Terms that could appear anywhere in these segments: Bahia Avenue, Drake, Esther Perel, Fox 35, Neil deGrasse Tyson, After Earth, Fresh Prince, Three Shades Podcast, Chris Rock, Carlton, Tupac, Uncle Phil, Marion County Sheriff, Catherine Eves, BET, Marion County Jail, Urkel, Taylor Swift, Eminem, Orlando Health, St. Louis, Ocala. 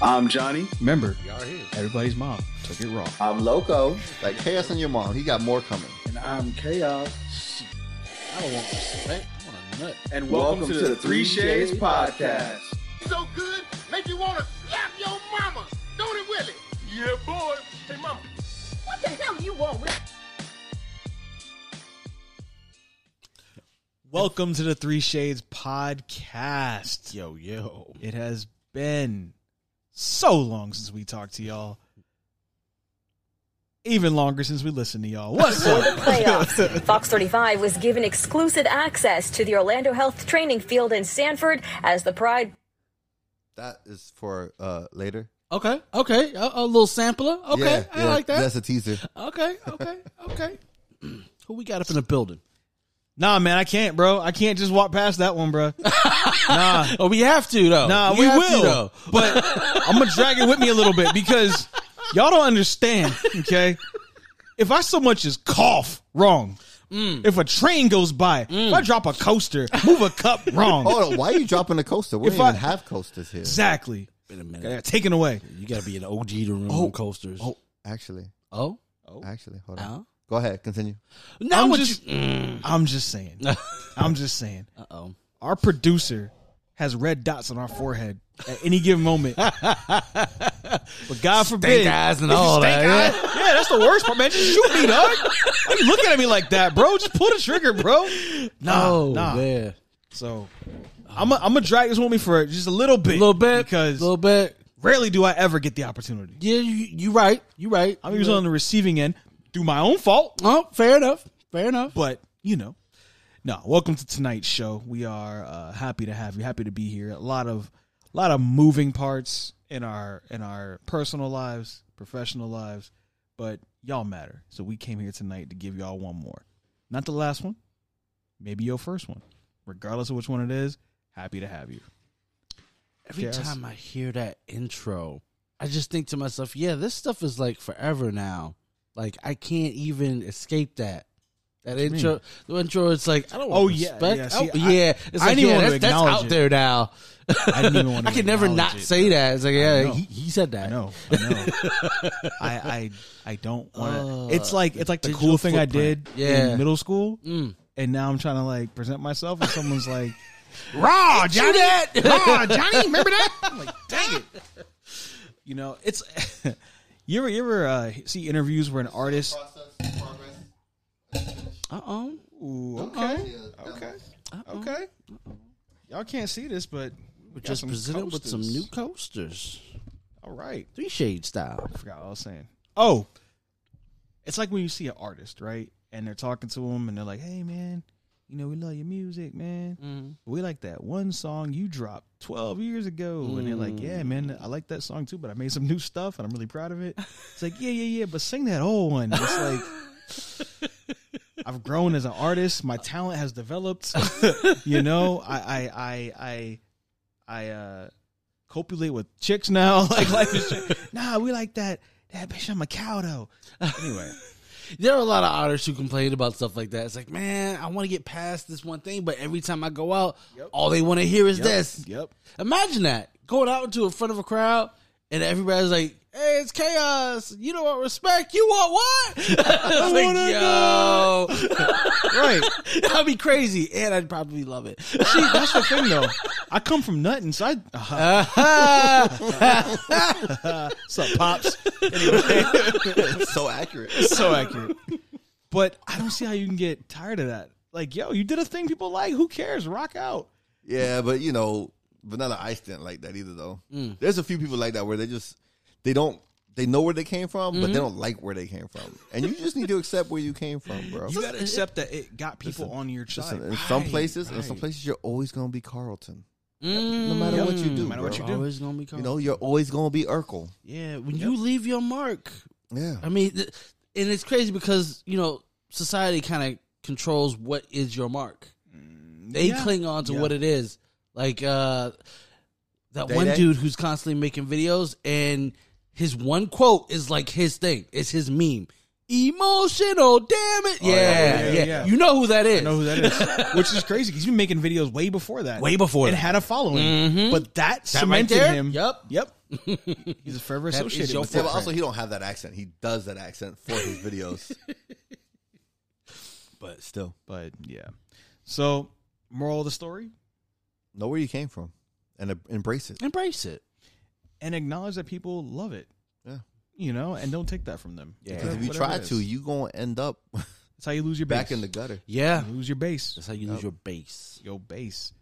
I'm Johnny. Remember, y'all here. Everybody's mom took it raw. I'm Loco. Like Chaos and your mom. He got more coming. And I'm Chaos. I don't want respect. I want a nut. And welcome to the Three Shades Podcast. So good, make you want to slap your mama. Don't it, Willie? Yeah, boy. Hey, mama. What the hell you want with? Welcome to the Three Shades Podcast. Yo, yo. It has been so long since we talked to y'all. Even longer since we listened to y'all. What's up? For the playoffs, Fox 35 was given exclusive access to the Orlando Health training field in Sanford as the Pride. That is for later. Okay, okay. A little sampler. Okay, yeah, I like that. That's a teaser. Okay, okay, okay. Who we got up in the building? Nah, man, I can't, bro. I can't just walk past that one, bro. Nah. Oh, we have to, though. Nah, we will. Though. But I'm going to drag it with me a little bit because y'all don't understand, okay? If I so much as cough, wrong. If a train goes by, if I drop a coaster, move a cup, wrong. Oh, why are you dropping a coaster? We don't even have coasters here. Exactly. Wait a minute. Got taken away. You got to be an OG to remember coasters. Oh, actually. Oh? Oh. Actually, hold on. Go ahead, continue. No, I'm just saying. I'm just saying. Uh-oh. Our producer has red dots on our forehead at any given moment. But God forbid. Stink eyes and all that. Yeah, that's the worst part, man. Just shoot me, dog. Why are you looking at me like that, bro? Just pull the trigger, bro. Nah. Man. So, I'm going to drag this with me for just a little bit. A little bit. Because rarely do I ever get the opportunity. Yeah, you right. You right. I'm usually on the receiving end. Through my own fault. Oh, fair enough. Fair enough. But, you know. No, welcome to tonight's show. We are happy to have you. Happy to be here. A lot of moving parts in our personal lives, professional lives. But y'all matter. So we came here tonight to give y'all one more. Not the last one. Maybe your first one. Regardless of which one it is, happy to have you. Every time I hear that intro, I just think to myself, yeah, this stuff is like forever now. Like, I can't even escape that. That intro. Mean? The intro, it's like, I don't want to respect. Yeah. See, it's like, that's out there now. I didn't even want to. I can never not say that. It's like, yeah, he said that. I know. I don't want to. It's like the cool thing footprint I did in middle school. And now I'm trying to, like, present myself and someone's like, raw, Johnny. Raw, Johnny. Remember that? I'm like, dang it. You know, it's... You ever see interviews where an artist? Okay. Y'all can't see this, but we're just presented with some new coasters. All right, Three Shade style. I forgot what I was saying. Oh, it's like when you see an artist, right? And they're talking to him, and they're like, "Hey, man, you know we love your music, man. We like that one song you dropped 12 years ago." And they're like, yeah, man, I like that song too, but I made some new stuff and I'm really proud of it. It's like, yeah, but sing that old one. It's like, I've grown as an artist. My talent has developed. You know, I copulate with chicks now. Like life is nah, we like that bitch, I'm a cow though. Anyway. There are a lot of artists who complain about stuff like that. It's like, man, I want to get past this one thing, but every time I go out, all they want to hear is this. Yep. Imagine that. Going out into front of a crowd, and everybody's like, hey, it's Chaos. You don't want respect. You want what? I like, yo. Right. That'd be crazy, and I'd probably love it. See, that's the thing, though. I come from nothing, so I... What's up, Pops? Anyway. So accurate. But I don't see how you can get tired of that. Like, yo, you did a thing people like. Who cares? Rock out. Yeah, but, you know, Vanilla Ice didn't like that either, though. There's a few people like that where they just... They know where they came from, but they don't like where they came from. And you just need to accept where you came from, bro. You got to accept that it got people on your side. Listen, in some places, you're always going to be Carlton. No matter what you do, always going to be Carlton. You know, you're always going to be Urkel. Yeah, when you leave your mark. Yeah. I mean, and it's crazy because, you know, society kind of controls what is your mark. They cling on to what it is. Like that dude who's constantly making videos and... His one quote is like his thing. It's his meme. Emotional, damn it. Yeah. You know who that is. I know who that is. Which is crazy because he's been making videos way before that. It had a following. But that cemented right him. Yep. He's a forever associated with it. But also, he don't have that accent. He does that accent for his videos. But still. But, yeah. So, moral of the story? Know where you came from and embrace it. Embrace it. And acknowledge that people love it. Yeah. You know, and don't take that from them. Yeah. Because if you try to, you're going to end up... That's how you lose your base. Back in the gutter. Yeah. You lose your base. That's how you lose your base. Your base.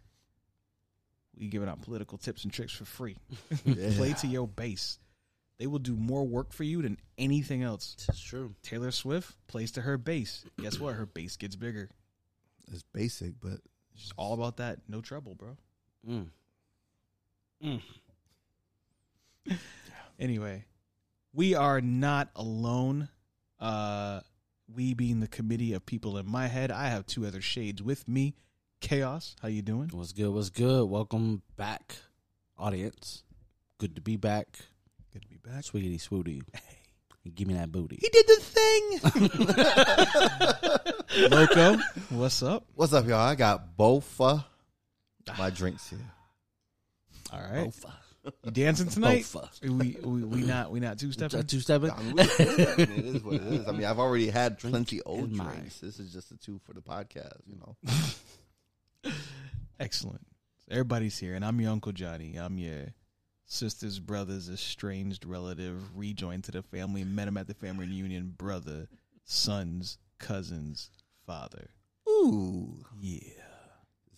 We giving out political tips and tricks for free. Yeah. Play to your base. They will do more work for you than anything else. It's true. Taylor Swift plays to her base. Guess what? Her base gets bigger. It's basic, but... It's all about that. No trouble, bro. Mm. Mm. Anyway, we are not alone. We being the committee of people in my head. I have two other shades with me. Chaos, how you doing? What's good? What's good? Welcome back, audience. Good to be back. Good to be back. Swiggity swooty. Hey. Give me that booty. He did the thing. Loco, what's up? What's up, y'all? I got bofa my drinks here. All right. Bofa. You dancing tonight? We not two-stepping? Two-stepping? I mean, it is what it is. I mean, I've already had plenty old drinks. This is just a two for the podcast, you know. Excellent. Everybody's here, and I'm your Uncle Johnny. I'm your sister's brother's estranged relative, rejoined to the family, met him at the family reunion, brother, son's, cousin's, father. Ooh. Yeah.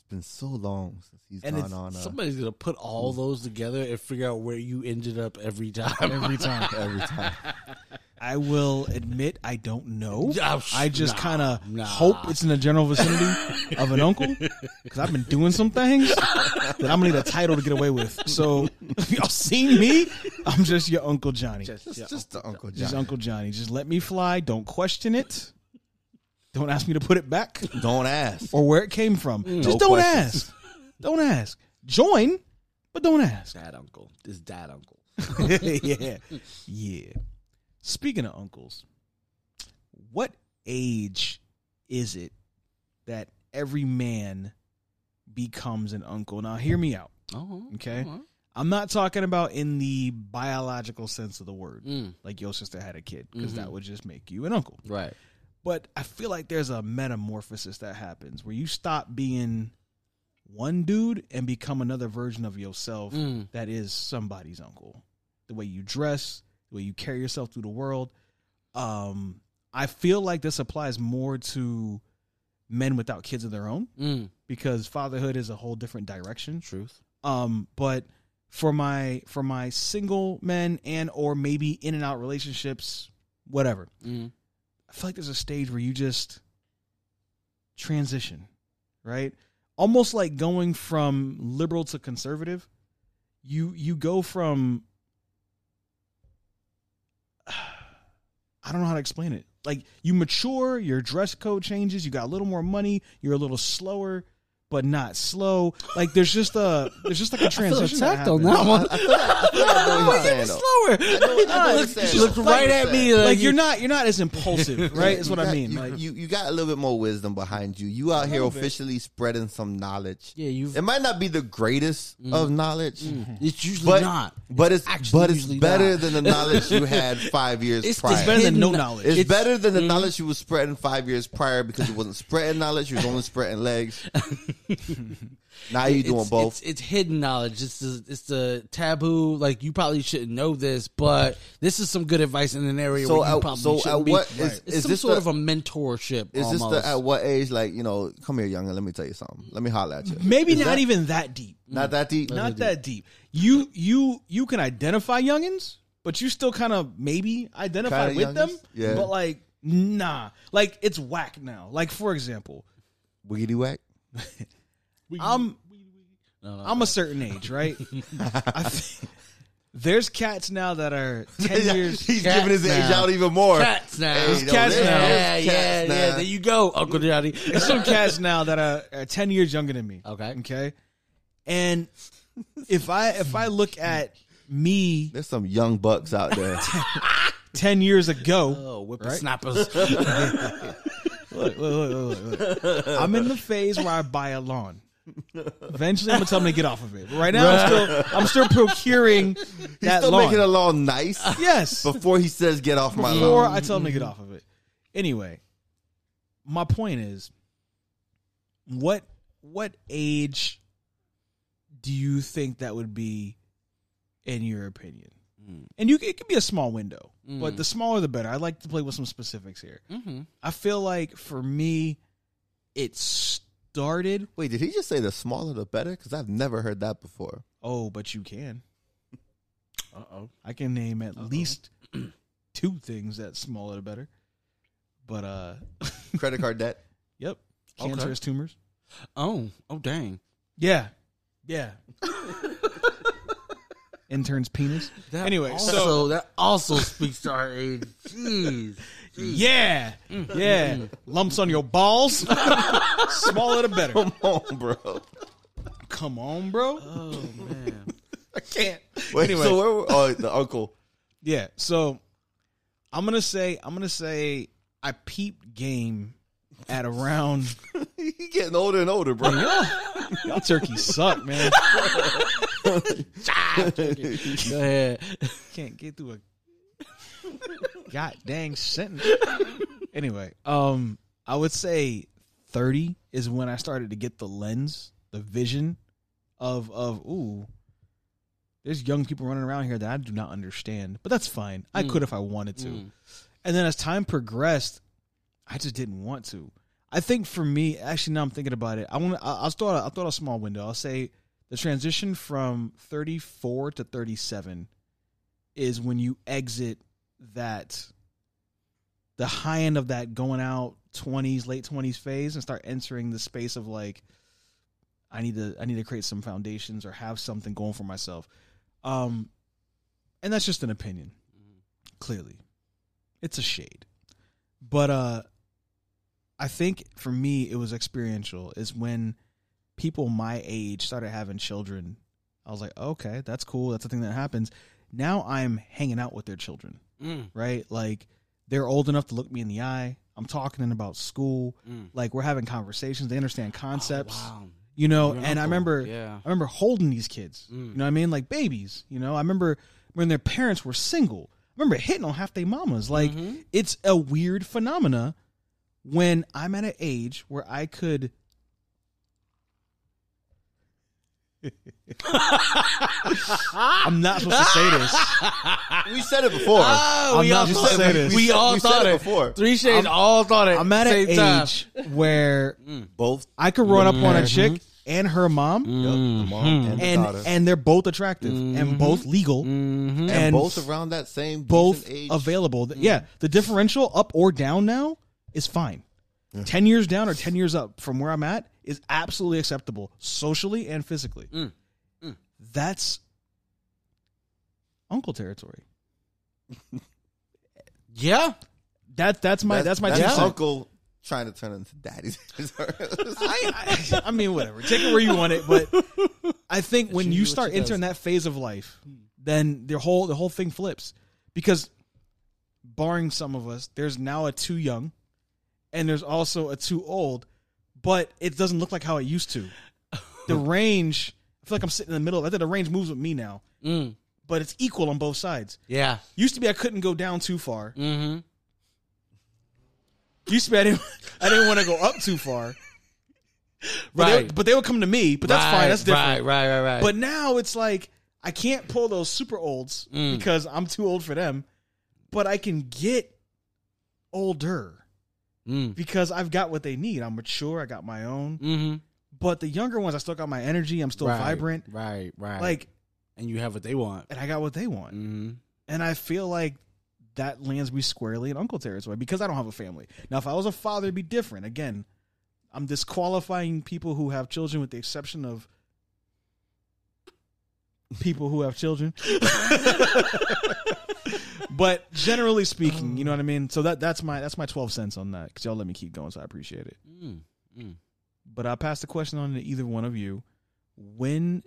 Been so long since he's gone on. Somebody's gonna put all those together and figure out where you ended up every time. Every time. I will admit I don't know. I just kind of hope it's in the general vicinity of an uncle, because I've been doing some things that I'm gonna need a title to get away with. So if y'all seen me, I'm just your Uncle Johnny. Just the Uncle Johnny. Just Uncle Johnny. Just let me fly. Don't question it. Don't ask me to put it back. Don't ask. Or where it came from. Just don't questions. Ask. Don't ask. Join, but don't ask. Dad uncle. This dad uncle. Yeah. Yeah. Speaking of uncles, what age is it that every man becomes an uncle? Now, hear me out. Uh-huh. Okay? Uh-huh. I'm not talking about in the biological sense of the word. Like your sister had a kid, because that would just make you an uncle. Right. But I feel like there's a metamorphosis that happens where you stop being one dude and become another version of yourself that is somebody's uncle. The way you dress, the way you carry yourself through the world. I feel like this applies more to men without kids of their own because fatherhood is a whole different direction. Truth. But for my single men and or maybe in and out relationships, whatever. I feel like there's a stage where you just transition, right? Almost like going from liberal to conservative. You go from, I don't know how to explain it. Like you mature, your dress code changes, you got a little more money, you're a little slower, but not slow. Like there's just like a transition. I feel attacked on that one. I slower. She looked right at me like you're not as impulsive, right? Is what I mean. Like you got a little bit more wisdom behind you. You out here officially spreading some knowledge. Yeah, it might not be the greatest of knowledge. It's usually not. But it's better than the knowledge you had 5 years prior. It's better than no knowledge. It's better than the knowledge you was spreading 5 years prior, because you wasn't spreading knowledge. You was only spreading legs. Now you're doing both. It's hidden knowledge. It's the taboo. Like you probably shouldn't know this, but this is some good advice in an area where you probably shouldn't be. It's some sort of a mentorship. Is this at what age? Like, you know, come here, young'un. Let me tell you something. Let me holler at you. Maybe not even that deep. Not that deep. Not that deep. You can identify young'uns, but you still kind of maybe identify with them. Yeah. But like, nah. Like it's whack now. Like for example, wiggity whack. I'm a certain age, right? There's cats now that are 10 years. He's giving his age out even more. Cats now. There's cats now. There you go, Uncle Johnny. There's some cats now that are 10 years younger than me. Okay. And if I look at me, there's some young bucks out there 10 years ago. Oh, whippersnappers. Right? Look. I'm in the phase where I buy a lawn. Eventually, I'm gonna tell him to get off of it. But right now, I'm still procuring that lawn. Making the law nice. Yes. Before he says, "Get off my lawn." Before I tell him to get off of it. Anyway, my point is, what age do you think that would be, in your opinion? Mm. And it could be a small window, but the smaller the better. I like to play with some specifics here. Mm-hmm. I feel like for me, it's. Started. Wait, did he just say the smaller the better? Because I've never heard that before. Oh, but you can. Uh-oh. I can name at least two things that smaller the better. But credit card debt. Yep. Cancerous tumors. Oh dang. Yeah. Intern's penis. That also speaks to our age. Jeez. Yeah. Lumps on your balls. Smaller the better. Come on, bro. Oh, man. I can't. Wait, anyway. So the uncle. Yeah, so I'm going to say I peeped game at around. You getting older and older, bro. Y'all turkeys suck, man. Go ahead. Can't get through a god dang sentence. Anyway, I would say 30 is when I started to get the lens, the vision of ooh, there's young people running around here that I do not understand, but that's fine. I could if I wanted to. And then as time progressed, I just didn't want to. I think for me, actually, now I'm thinking about it. I'll throw a small window. I'll say the transition from 34 to 37 is when you exit that, the high end of that going out 20s, late 20s phase, and start entering the space of like, I need to create some foundations or have something going for myself. And that's just an opinion. Clearly it's a shade, but, I think for me, it was experiential. Is when people my age started having children. I was like, okay, that's cool. That's the thing that happens. Now I'm hanging out with their children, right? Like, they're old enough to look me in the eye. I'm talking to them about school. Like, we're having conversations. They understand concepts, you know? You're and uncle. I remember holding these kids, you know what I mean? Like babies, you know? I remember when their parents were single. I remember hitting on half their mamas. Like, it's a weird phenomena when I'm at an age where I could... I'm not supposed to say this. We said it before. We all thought it before. Three Shades all thought it. I'm at an age where both I could run up on a chick and her mom, and they're both attractive and both legal and both around that same both age. Available. Yeah, the differential up or down now is fine. 10 years down or 10 years up from where I'm at is absolutely acceptable socially and physically. That's uncle territory. Yeah. That's my uncle trying to turn into daddy. I mean, whatever. Take it where you want it, but I think when you start entering that phase of life, then the whole thing flips, because barring some of us, there's now a too young and there's also a too old, but it doesn't look like how it used to. The range, I feel like I'm sitting in the middle. I think the range moves with me now, but it's equal on both sides. Yeah. Used to be I couldn't go down too far. Used to be I didn't want to go up too far. But they would come to me, but that's fine. That's different. Right. But now it's like I can't pull those super olds because I'm too old for them, but I can get older. Because I've got what they need. I'm mature. I got my own. But the younger ones, I still got my energy. I'm still vibrant. Right. Like, and you have what they want. And I got what they want. And I feel like that lands me squarely in uncle territory because I don't have a family. Now, if I was a father, it'd be different. Again, I'm disqualifying people who have children with the exception of people who have children. But generally speaking, you know what I mean? So that's my 12 cents on that, because y'all let me keep going, so I appreciate it. But I'll pass the question on to either one of you. When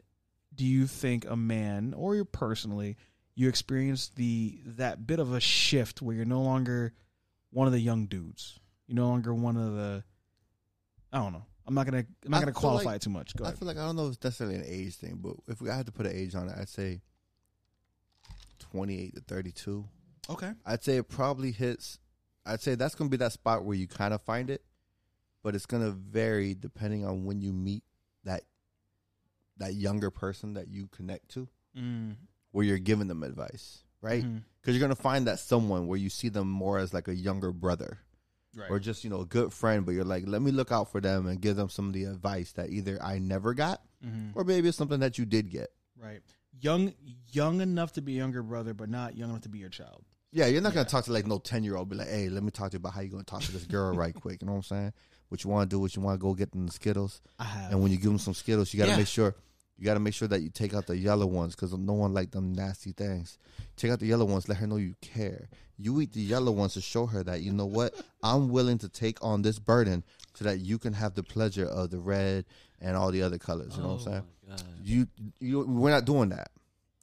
do you think a man, or you personally, you experience that bit of a shift where you're no longer one of the young dudes? You're no longer one of the, I don't know, I'm not gonna qualify it too much. Go ahead. I feel like, I don't know if it's necessarily an age thing, but if I had to put an age on it, I'd say 28 to 32. Okay. I'd say it probably hits. I'd say that's gonna be that spot where you kind of find it, but it's gonna vary depending on when you meet that younger person that you connect to, where you're giving them advice, right? Because you're gonna find that someone where you see them more as like a younger brother. Right. Or just, a good friend, but you're like, let me look out for them and give them some of the advice that either I never got or maybe it's something that you did get. Right. Young enough to be a younger brother, but not young enough to be your child. Yeah, you're not going to talk to like no 10-year-old, be like, hey, let me talk to you about how you going to talk to this girl right quick. You know what I'm saying? What you want to do, what you want to go get them the Skittles. I have. And when you give them some Skittles, you got to make sure... You got to make sure that you take out the yellow ones because no one likes them nasty things. Take out the yellow ones. Let her know you care. You eat the yellow ones to show her that, you know what, I'm willing to take on this burden so that you can have the pleasure of the red and all the other colors. You know what I'm saying? We're not doing that.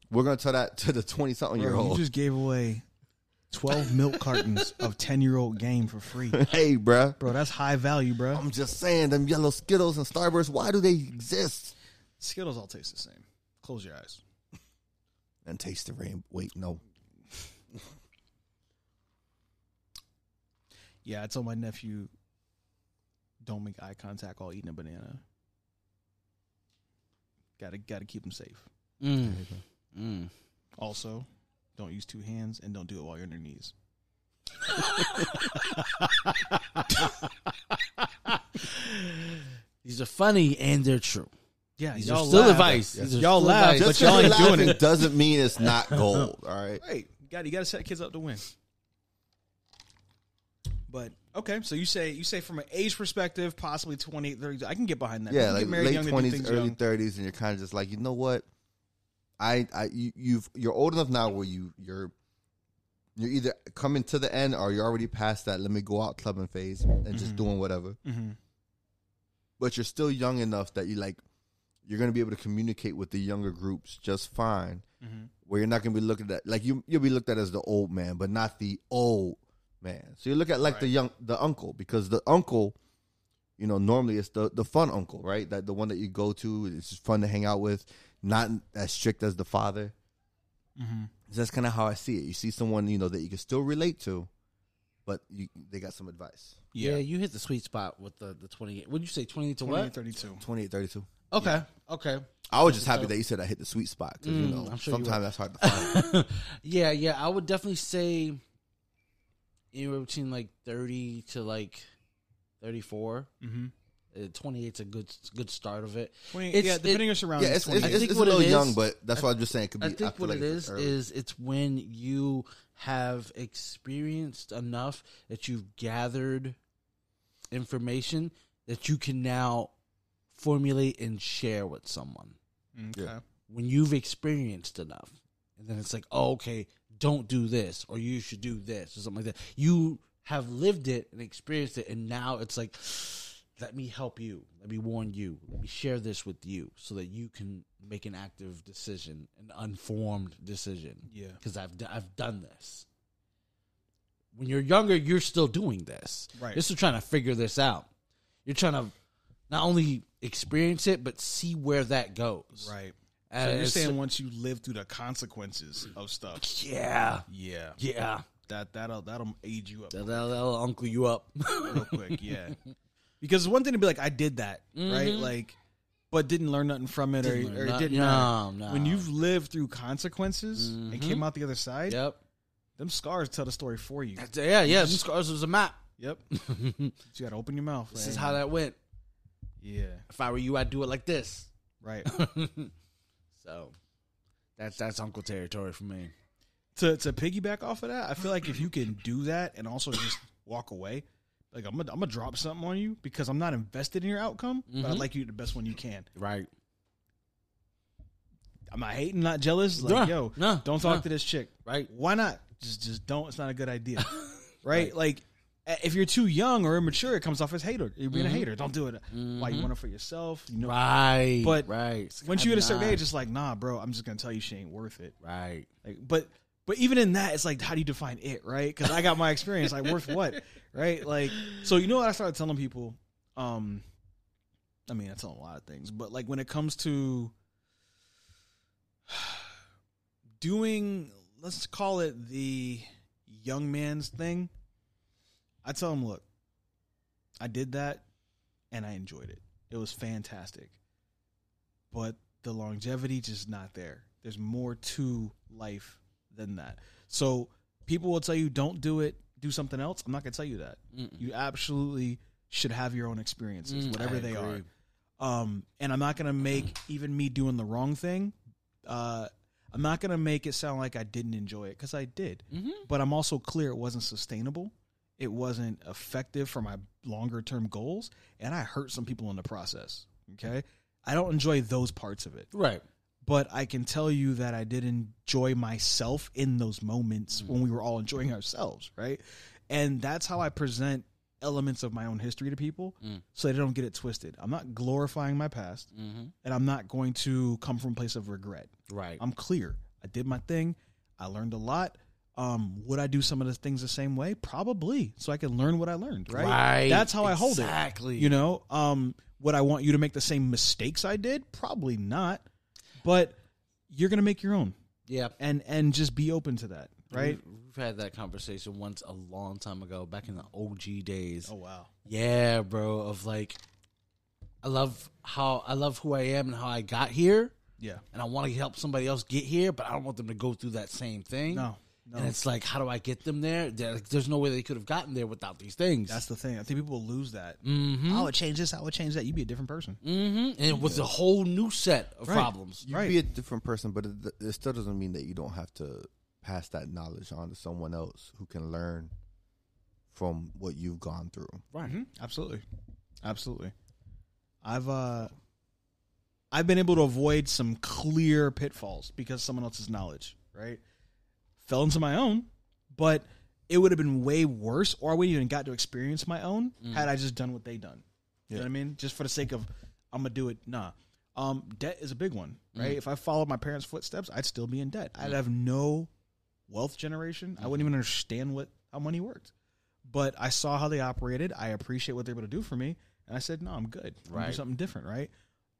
We're going to tell that to the 20-something-year-old. You just gave away 12 milk cartons of 10-year-old game for free. Hey, bro. Bro, that's high value, bro. I'm just saying, them yellow Skittles and Starburst, why do they exist? Skittles all taste the same. Close your eyes. And taste the rain. Wait, no. Yeah, I told my nephew, don't make eye contact while eating a banana. Gotta keep him safe. Also, don't use two hands and don't do it while you're on your knees. These are funny and they're true. Yeah, these y'all are still advice. Y'all laugh, but y'all ain't doing it. Doesn't mean it's not gold. All right, right. You got to set kids up to win. But okay, so you say from an age perspective, possibly 28, 30. I can get behind that. Yeah, like late 20s, early 30s, and you're kind of just like, you know what, you're old enough now where you're either coming to the end or you're already past that. Let me go out clubbing phase and just doing whatever. But you're still young enough that you like. You're going to be able to communicate with the younger groups just fine, where you're not going to be looked at like you'll be looked at as the old man, but not the old man. So you look at like the uncle, because the uncle, normally it's the fun uncle, right? That the one that you go to, it's just fun to hang out with, not as strict as the father. So that's kind of how I see it. You see someone that you can still relate to, but they got some advice. Yeah, you hit the sweet spot with the 28. What did you say? 28, 32. 28, 32. Okay. Yeah. Okay. I was just happy that you said I hit the sweet spot because sometimes that's hard to find. I would definitely say anywhere between like 30 to like 34. 28's a good start of it. Depending on your surroundings. Yeah, it's a little young, but that's why I'm just saying it could be. I think what it is it's when you have experienced enough that you've gathered information that you can now formulate and share with someone. Okay. When you've experienced enough, and then it's like, oh, okay, don't do this, or you should do this, or something like that. You have lived it and experienced it, and now it's like, let me help you, let me warn you, let me share this with you, so that you can make an active decision, an informed decision. Yeah, because I've done this. When you're younger, you're still doing this. Right, you're still trying to figure this out. You're trying to not only experience it, but see where that goes. Right. So you're saying once you live through the consequences of stuff. Yeah. Yeah. Yeah. That'll age you up. That'll uncle you up. Real quick, yeah. Because one thing to be like, I did that, right? Like, but didn't learn nothing from it or it didn't matter. When you've lived through consequences and came out the other side, them scars tell the story for you. Yeah. Them scars was a map. Yep. So you got to open your mouth. This is how that went. Yeah. If I were you, I'd do it like this. Right. So that's uncle territory for me. To piggyback off of that, I feel like if you can do that and also just walk away, like I'm gonna drop something on you because I'm not invested in your outcome, but I'd like you to do the best one you can. Right. I'm not hating, not jealous. Like, don't talk to this chick. Right. Why not? Just don't. It's not a good idea. Right? Like, if you're too young or immature, it comes off as hater. You're being a hater. Don't do it. Why you want it for yourself? Right. But once you hit a certain age, it's like, nah, bro, I'm just gonna tell you she ain't worth it. Right. Like, but even in that, it's like, how do you define it? Right? Because I got my experience. Like, worth what? Right? Like, so you know what I started telling people, I mean, that's on a lot of things, but like when it comes to doing, let's call it the young man's thing, I tell him, look, I did that and I enjoyed it. It was fantastic. But the longevity just not there. There's more to life than that. So people will tell you, don't do it, do something else. I'm not going to tell you that. Mm-mm. You absolutely should have your own experiences, whatever they are. And I'm not going to make even me doing the wrong thing. I'm not going to make it sound like I didn't enjoy it, because I did. Mm-hmm. But I'm also clear it wasn't sustainable. It wasn't effective for my longer term goals. And I hurt some people in the process. Okay. I don't enjoy those parts of it. Right. But I can tell you that I did enjoy myself in those moments when we were all enjoying ourselves. Right. And that's how I present elements of my own history to people so they don't get it twisted. I'm not glorifying my past and I'm not going to come from a place of regret. Right. I'm clear. I did my thing. I learned a lot. Would I do some of the things the same way? Probably, so I can learn what I learned, right? Right. That's how I hold it. Exactly. You know, would I want you to make the same mistakes I did? Probably not. But you're going to make your own. Yeah. And just be open to that, right? We've had that conversation once a long time ago, back in the OG days. Oh, wow. Yeah, bro, of like, I love who I am and how I got here. Yeah. And I want to help somebody else get here, but I don't want them to go through that same thing. No. And it's like, how do I get them there? Like, there's no way they could have gotten there without these things. That's the thing. I think people will lose that. Mm-hmm. I would change this. I would change that. You'd be a different person. Mm-hmm. And with a whole new set of problems. You'd be a different person, but it still doesn't mean that you don't have to pass that knowledge on to someone else who can learn from what you've gone through. Right. Mm-hmm. Absolutely. Absolutely. I've been able to avoid some clear pitfalls because someone else's knowledge, right? Fell into my own, but it would have been way worse, or I wouldn't even got to experience my own had I just done what they done. You know what I mean? Just for the sake of, I'm going to do it. Nah. Debt is a big one, right? If I followed my parents' footsteps, I'd still be in debt. I'd have no wealth generation. I wouldn't even understand how money worked. But I saw how they operated. I appreciate what they were able to do for me. And I said, no, I'm good. Right. Do something different, right?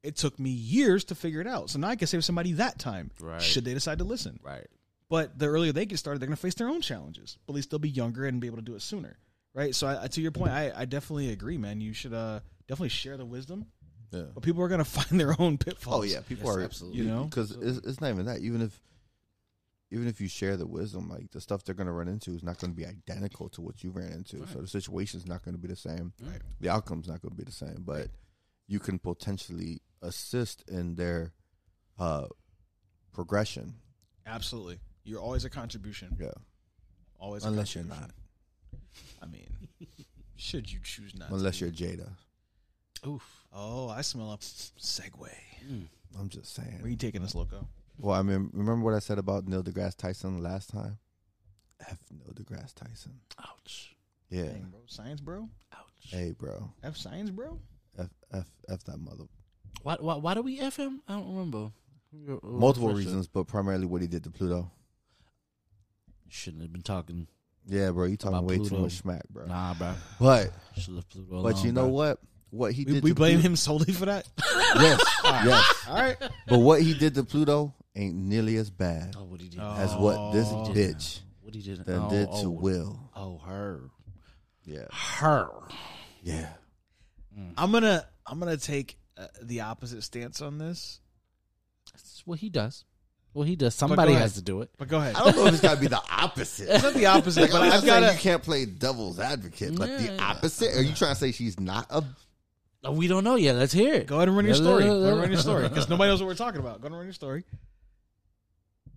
It took me years to figure it out. So now I can save somebody that time. Right. Should they decide to listen. Right. But the earlier they get started, they're going to face their own challenges. But at least they'll be younger and be able to do it sooner, right? So to your point, I definitely agree, man. You should definitely share the wisdom. Yeah. But people are going to find their own pitfalls. Oh, yeah. People are, absolutely. You know? Because it's not even that. Even if you share the wisdom, like the stuff they're going to run into is not going to be identical to what you ran into. Right. So the situation's not going to be the same. Right. The outcome's not going to be the same. But you can potentially assist in their progression. Absolutely. You're always a contribution. Yeah. Always a contribution. Unless you're not. I mean, should you choose not to? Unless you're Jada. Oof. Oh, I smell a segue. I'm just saying. Where are you taking this, Loco? Well, I mean, remember what I said about Neil deGrasse Tyson last time? F Neil deGrasse Tyson. Ouch. Yeah. Dang, bro. Science, bro? Ouch. Hey, bro. F science, bro? F that mother. Why do we F him? I don't remember. Multiple reasons, but primarily what he did to Pluto. Shouldn't have been talking. Yeah, bro, you talking way Pluto. Too much smack, bro. Nah, bro. But Pluto alone, but you know bro. What? What he did. We to blame Pluto. Him solely for that. Yes, yes. All right. But what he did to Pluto ain't nearly as bad as what this bitch did to Will. Oh, her. Yeah. Her. Yeah. I'm gonna take the opposite stance on this. That's what he does. Well, he does. Somebody has to do it. But go ahead. I don't know if it's got to be the opposite. It's not the opposite, like, but I've got to. You can't play devil's advocate, but the opposite? Are you trying to say she's not a. No, we don't know yet. Let's hear it. Go ahead and run your story. Go ahead and run your story, because nobody knows what we're talking about. Go ahead and run your story.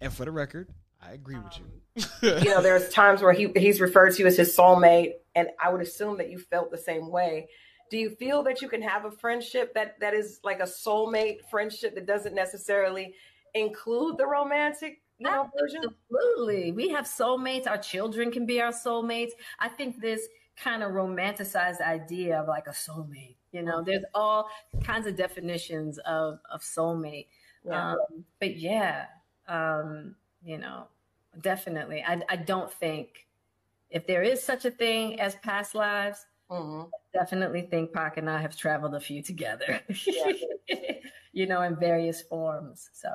And for the record, I agree with you. You know, there's times where he's referred to as his soulmate, and I would assume that you felt the same way. Do you feel that you can have a friendship that is like a soulmate friendship that doesn't necessarily include the romantic, you know, version? Absolutely. We have soulmates. Our children can be our soulmates. I think this kind of romanticized idea of like a soulmate, you know, there's all kinds of definitions of soulmate. Yeah. But yeah, you know, definitely. I don't think if there is such a thing as past lives, Mm-hmm. I definitely think Pac and I have traveled a few together, you know, in various forms. So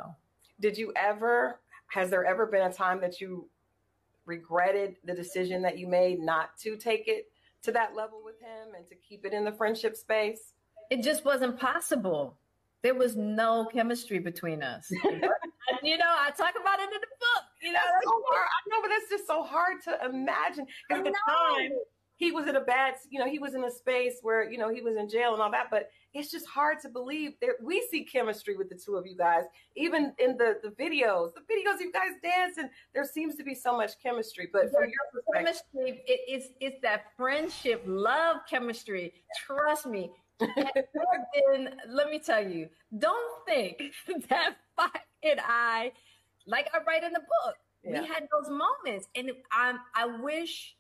has there ever been a time that you regretted the decision that you made not to take it to that level with him and to keep it in the friendship space? It just wasn't possible. There was no chemistry between us. You know, I talk about it in the book. You know, that's so hard. I know, but that's just so hard to imagine. At the time, he was in a bad, you know, he was in a space where, you know, he was in jail and all that. But it's just hard to believe that we see chemistry with the two of you guys, even in the videos you guys dance, and there seems to be so much chemistry. But from your perspective, chemistry, it's that friendship, love chemistry. Trust me. Then let me tell you, don't think that Pac and I, like I write in the book, we had those moments, and I wish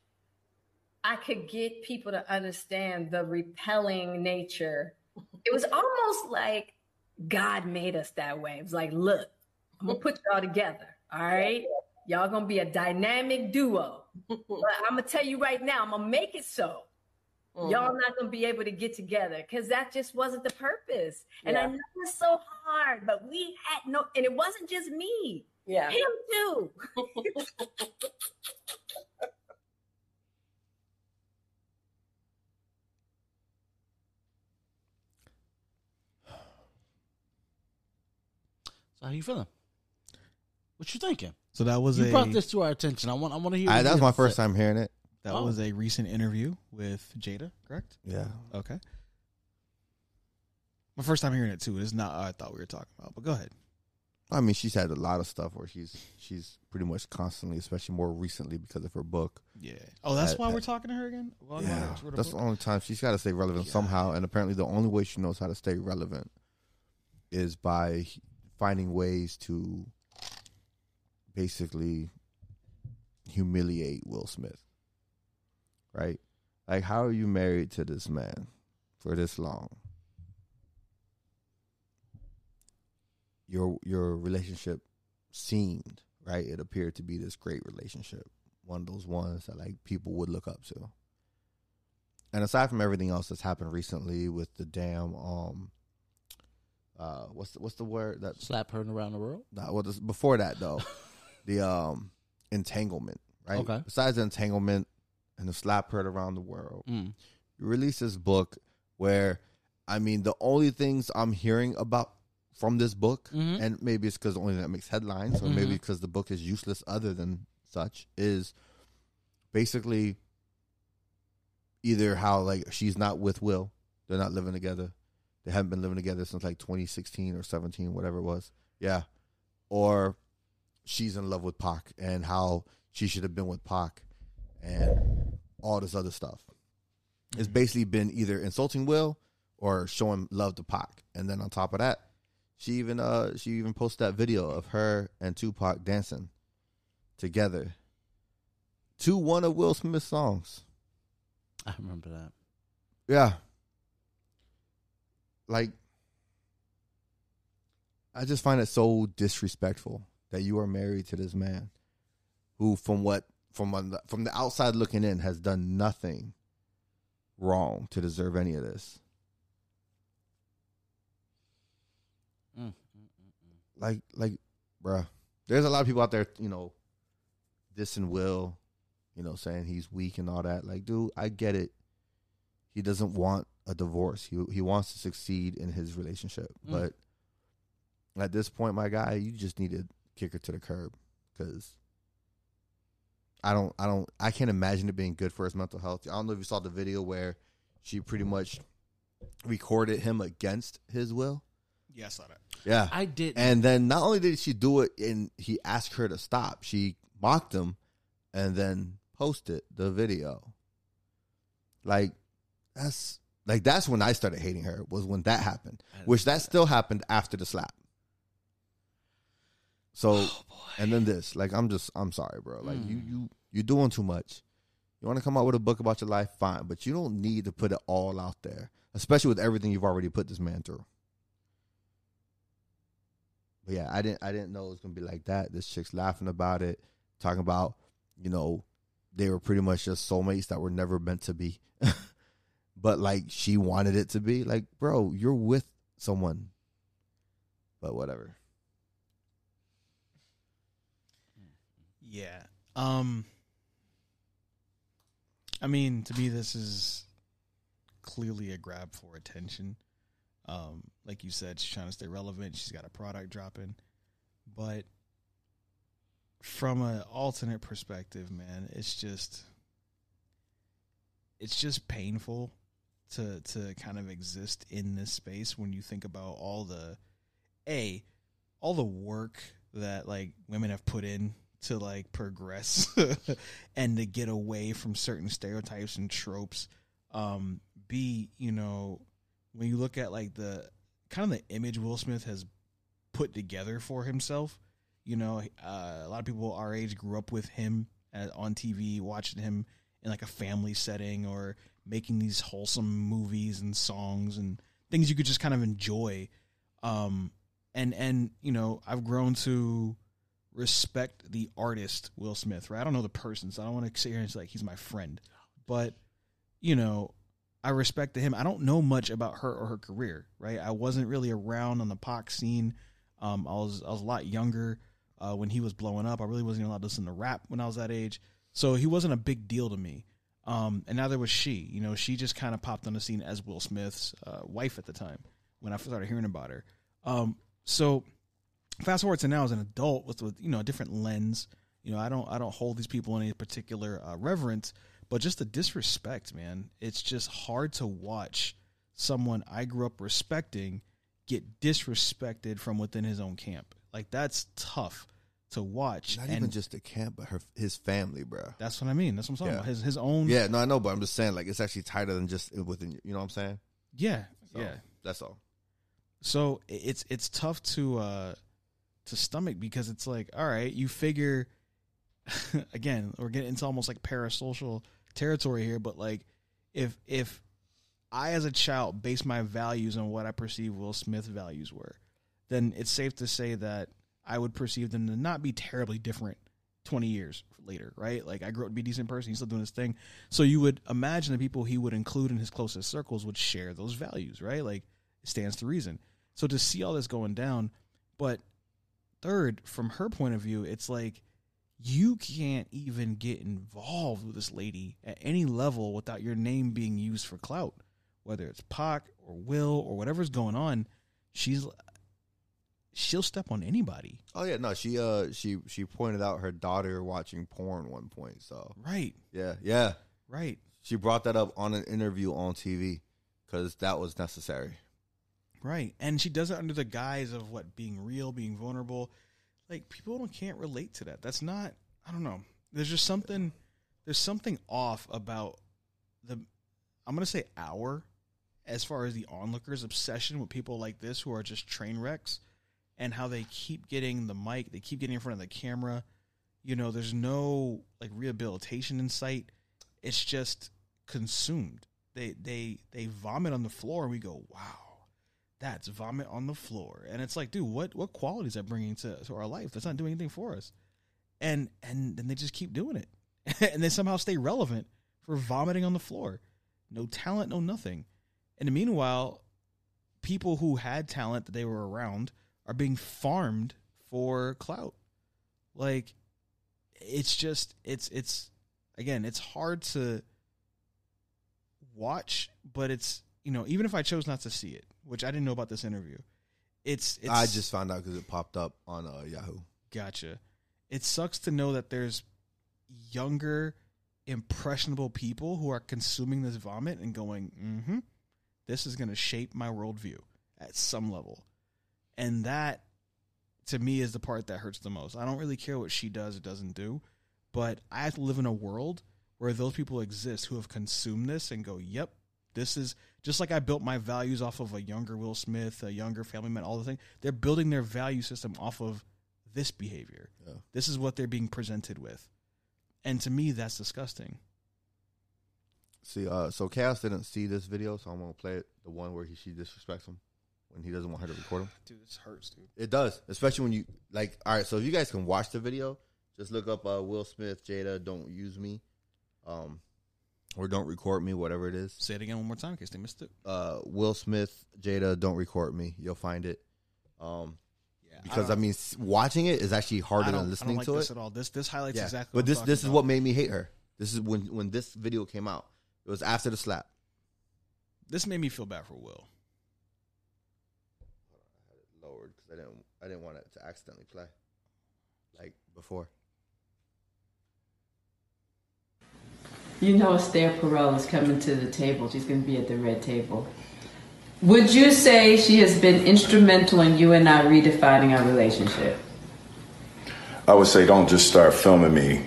I could get people to understand the repelling nature. It was almost like God made us that way. It was like, look, I'm gonna put y'all together, all right? Y'all gonna be a dynamic duo. But I'm gonna tell you right now, I'm gonna make it so. Y'all not going to be able to get together, because that just wasn't the purpose. And I know it's so hard, but we had no, and it wasn't just me. Yeah. Him too. So how you feeling? What you thinking? So that was you brought this to our attention. I want to hear. That was my first time hearing it. That was a recent interview with Jada, correct? Yeah. Okay. My first time hearing it too. It's not I thought we were talking about, but go ahead. I mean, she's had a lot of stuff where she's pretty much constantly, especially more recently because of her book. Yeah. Oh, that's why we're talking to her again? Well, yeah. That's the only time she's got to stay relevant somehow, and apparently the only way she knows how to stay relevant is by finding ways to basically humiliate Will Smith. Right? Like, how are you married to this man for this long? Your relationship seemed, right? It appeared to be this great relationship. One of those ones that, like, people would look up to. And aside from everything else that's happened recently with the damn, what's the word? That slap her around the world? Nah, well, before that, though, the entanglement, right? Okay. Besides the entanglement, and the slap heard around the world. You release this book where, I mean, the only things I'm hearing about from this book, and maybe it's because the only thing that makes headlines, or maybe because the book is useless other than such, is basically either how, like, she's not with Will. They're not living together. They haven't been living together since, like, 2016 or 17, whatever it was. Yeah. Or she's in love with Pac and how she should have been with Pac. And all this other stuff. It's basically been either insulting Will or showing love to Pac. And then on top of that, she even posted that video of her and Tupac dancing together to one of Will Smith's songs. I remember that. Yeah. Like, I just find it so disrespectful that you are married to this man who, from the outside looking in, has done nothing wrong to deserve any of this. Like, bruh, there's a lot of people out there, you know, dissing Will, you know, saying he's weak and all that. Like, dude, I get it. He doesn't want a divorce. He wants to succeed in his relationship. But at this point, my guy, you just need to kick her to the curb, because I can't imagine it being good for his mental health. I don't know if you saw the video where she pretty much recorded him against his will. Yeah, I saw that. Yeah. I did. And then not only did she do it, and he asked her to stop, she mocked him and then posted the video. Like, that's when I started hating her, was when that happened, which that still happened after the slap. So, and then this, like, I'm sorry, bro. Like, you're doing too much. You want to come out with a book about your life, fine, but you don't need to put it all out there, especially with everything you've already put this man through. But yeah, I didn't know it was gonna be like that. This chick's laughing about it, talking about, you know, they were pretty much just soulmates that were never meant to be. But like she wanted it to be like, bro, you're with someone. But whatever. Yeah. I mean, to me, this is clearly a grab for attention. Like you said, she's trying to stay relevant. She's got a product dropping. But from an alternate perspective, man, it's just painful to kind of exist in this space when you think about all the work that like women have put in to like progress and to get away from certain stereotypes and tropes. You know, when you look at like the kind of the image Will Smith has put together for himself, you know, a lot of people our age grew up with him on TV, watching him in like a family setting or making these wholesome movies and songs and things you could just kind of enjoy. And you know, I've grown to respect the artist Will Smith, right? I don't know the person, so I don't want to sit here and say like he's my friend, but you know, I respected him. I don't know much about her or her career, right? I wasn't really around on the Pac scene. I was a lot younger when he was blowing up. I really wasn't even allowed to listen to rap when I was that age, so he wasn't a big deal to me. And neither was she. You know, she just kind of popped on the scene as Will Smith's wife at the time when I started hearing about her. So fast forward to now as an adult with you know, a different lens. You know, I don't hold these people in any particular reverence, but just the disrespect, man. It's just hard to watch someone I grew up respecting get disrespected from within his own camp. Like, that's tough to watch. Not even just the camp, but his family, bro. That's what I mean. That's what I'm talking about. His own. Yeah, no, I know, but I'm just saying, like, it's actually tighter than just within you. You know what I'm saying? Yeah, so, yeah. That's all. So it's tough to stomach because it's like, all right, you figure, again, we're getting into almost like parasocial territory here, but like if I as a child based my values on what I perceive Will Smith values were, then it's safe to say that I would perceive them to not be terribly different 20 years later, right? Like I grew up to be a decent person. He's still doing his thing. So you would imagine the people he would include in his closest circles would share those values, right? Like it stands to reason. So to see all this going down, but third, from her point of view, it's like you can't even get involved with this lady at any level without your name being used for clout, whether it's Pac or Will or whatever's going on. She'll step on anybody. Oh yeah, no, she pointed out her daughter watching porn one point. So right, yeah, right. She brought that up on an interview on TV because that was necessary. Right, and she does it under the guise of what, being real, being vulnerable. Like, people can't relate to that. That's not, I don't know. There's just something, off about I'm going to say as far as the onlookers' obsession with people like this who are just train wrecks and how they keep getting the mic, they keep getting in front of the camera. You know, there's no, like, rehabilitation in sight. It's just consumed. They vomit on the floor and we go, wow. That's vomit on the floor. And it's like, dude, what qualities are bringing to our life? That's not doing anything for us. And then they just keep doing it. And they somehow stay relevant for vomiting on the floor. No talent, no nothing. And meanwhile, people who had talent that they were around are being farmed for clout. Like, it's just, it's again, it's hard to watch, but it's, you know, even if I chose not to see it, which I didn't know about this interview, it's I just found out because it popped up on Yahoo. Gotcha. It sucks to know that there's younger, impressionable people who are consuming this vomit and going, this is going to shape my worldview at some level. And that, to me, is the part that hurts the most. I don't really care what she does or doesn't do, but I have to live in a world where those people exist who have consumed this and go, yep, this is just like I built my values off of a younger Will Smith, a younger family man, all the things. They're building their value system off of this behavior. Yeah. This is what they're being presented with. And to me, that's disgusting. See, so Cass didn't see this video, so I'm going to play it. The one where she disrespects him when he doesn't want her to record him. Dude, this hurts, dude. It does, especially when you, like, all right, so if you guys can watch the video, just look up Will Smith, Jada, Don't Use Me. Or Don't Record Me, whatever it is. Say it again one more time in case they missed it. Will Smith, Jada, Don't Record Me. You'll find it. Because, I mean, watching it is actually harder than listening to it. I don't like this at all. This highlights exactly what I'm talking about. But this is what made me hate her. This is when this video came out. It was after the slap. This made me feel bad for Will. I had it lowered because I didn't want it to accidentally play like before. You know Esther Perel is coming to the table. She's going to be at the red table. Would you say she has been instrumental in you and I redefining our relationship? I would say don't just start filming me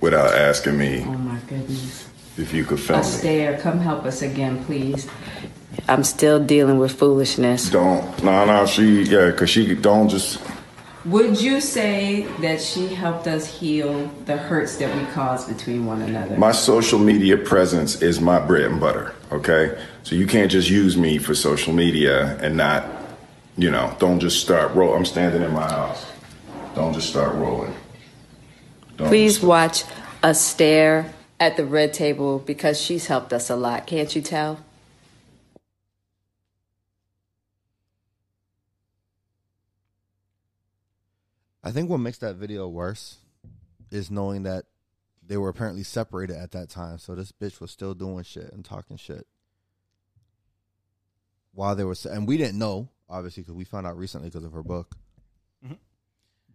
without asking me. Oh, my goodness. If you could film me. Esther, come help us again, please. I'm still dealing with foolishness. Don't. No, she, because she don't just... Would you say that she helped us heal the hurts that we caused between one another? My social media presence is my bread and butter, okay? So you can't just use me for social media and not, you know, don't just start rolling. I'm standing in my house. Don't just start rolling. Please watch Esther at the red table because she's helped us a lot. Can't you tell? I think what makes that video worse is knowing that they were apparently separated at that time. So this bitch was still doing shit and talking shit while they were, and we didn't know, obviously, because we found out recently because of her book. Mm-hmm.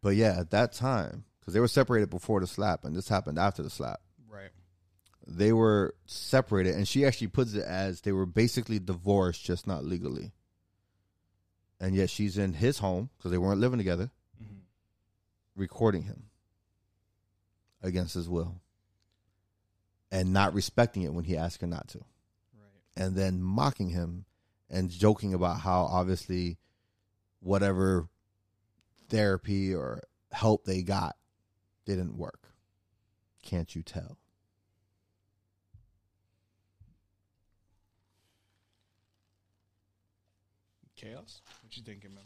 But yeah, at that time, because they were separated before the slap, and this happened after the slap. Right. They were separated, and she actually puts it as they were basically divorced, just not legally. And yet she's in his home because they weren't living together. Recording him against his will and not respecting it when he asked her not to. Right. And then mocking him and joking about how obviously whatever therapy or help they got didn't work. Can't you tell? Chaos? What you thinking, man?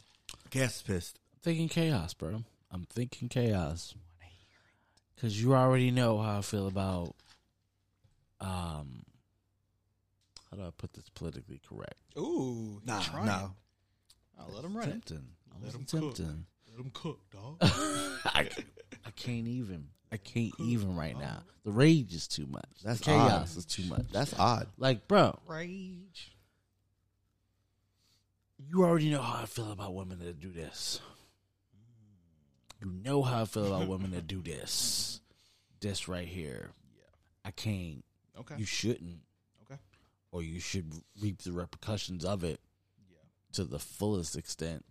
Chaos pissed. I'm thinking chaos, bro. I'm thinking chaos, because you already know how I feel about, how do I put this politically correct? Ooh, no. I'll let him run it. Let him cook, dog. I can't even right now. The rage is too much. That's the chaos odd. Is too much. That's odd. Like, bro. Rage. You already know how I feel about women that do this. You know how I feel about women that do this. This right here. Yeah. I can't. Okay. You shouldn't. Okay. Or you should reap the repercussions of it to the fullest extent.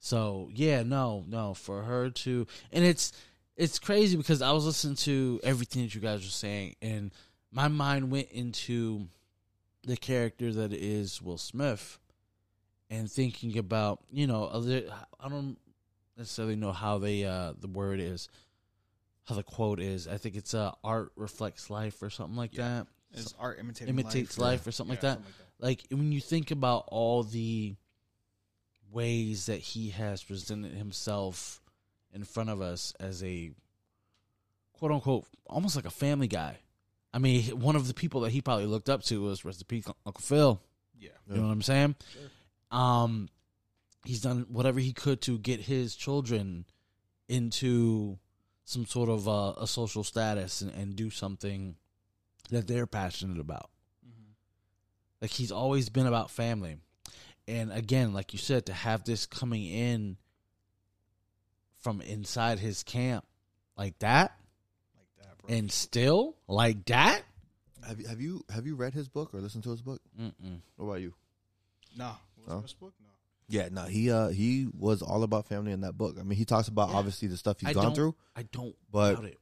So, yeah, no. For her to... And it's crazy because I was listening to everything that you guys were saying, and my mind went into the character that is Will Smith and thinking about, you know, other, I don't... necessarily know how they the word is, how the quote is. I think it's art reflects life or something like that. It's art imitates life or something, like something like that. Like when you think about all the ways that he has presented himself in front of us as a quote unquote almost like a family guy. I mean, one of the people that he probably looked up to was rest in peace, Uncle Phil. Yeah, you know what I'm saying. Sure. He's done whatever he could to get his children into some sort of a social status and do something that they're passionate about. Mm-hmm. Like, he's always been about family. And again, like you said, to have this coming in from inside his camp like that, bro. And still like that. Have you read his book or listened to his book? Mm-mm. What about you? Nah. What's his book? No. Yeah, no, he was all about family in that book. I mean, he talks about obviously the stuff he's gone through. I don't doubt it.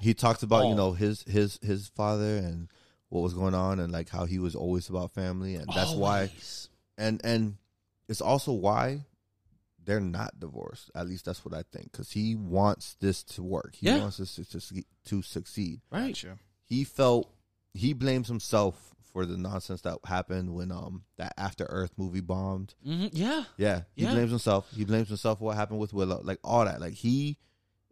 He talks about all. You know, his father and what was going on and like how he was always about family, and that's why. And it's also why they're not divorced. At least that's what I think, because he wants this to work. He wants this to succeed. Right. Sure. He blames himself for the nonsense that happened when that After Earth movie bombed. Mm-hmm. Yeah. He blames himself. He blames himself for what happened with Willow. Like, all that. Like, he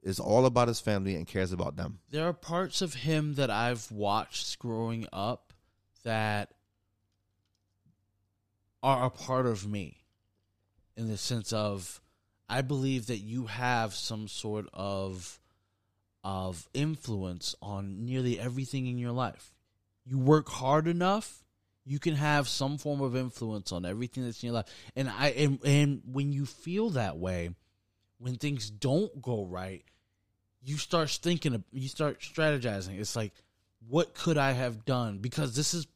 is all about his family and cares about them. There are parts of him that I've watched growing up that are a part of me, in the sense of I believe that you have some sort of influence on nearly everything in your life. You work hard enough, you can have some form of influence on everything that's in your life. And when you feel that way, when things don't go right, you start strategizing. It's like, what could I have done? Because this is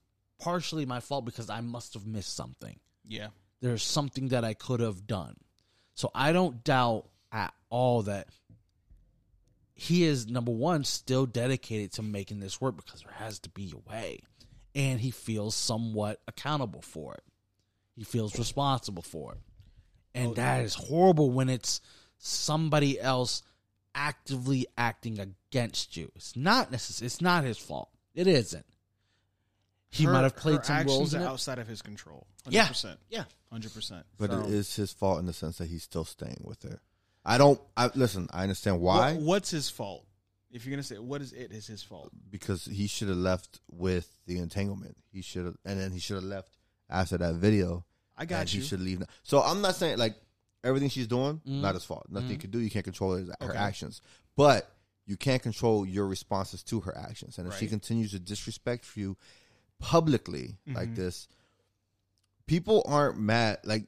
partially my fault, because I must have missed something. Yeah. There's something that I could have done. So I don't doubt at all that he is, number one, still dedicated to making this work, because there has to be a way. And he feels somewhat accountable for it. He feels responsible for it. And that is horrible when it's somebody else actively acting against you. It's not necessary. It's not his fault. It isn't. He might have played some roles outside of his control. 100%. Yeah. 100%. But it is his fault in the sense that he's still staying with her. Listen, I understand why. What's his fault? If you're going to say, what is it is his fault? Because he should have left with the entanglement. He should have, and then he should have left after that video. I got and you. He should leave now. So I'm not saying, like, everything she's doing, not his fault. Nothing you can do. You can't control her actions. But you can't control your responses to her actions. And if she continues to disrespect you publicly like this, people aren't mad. Like,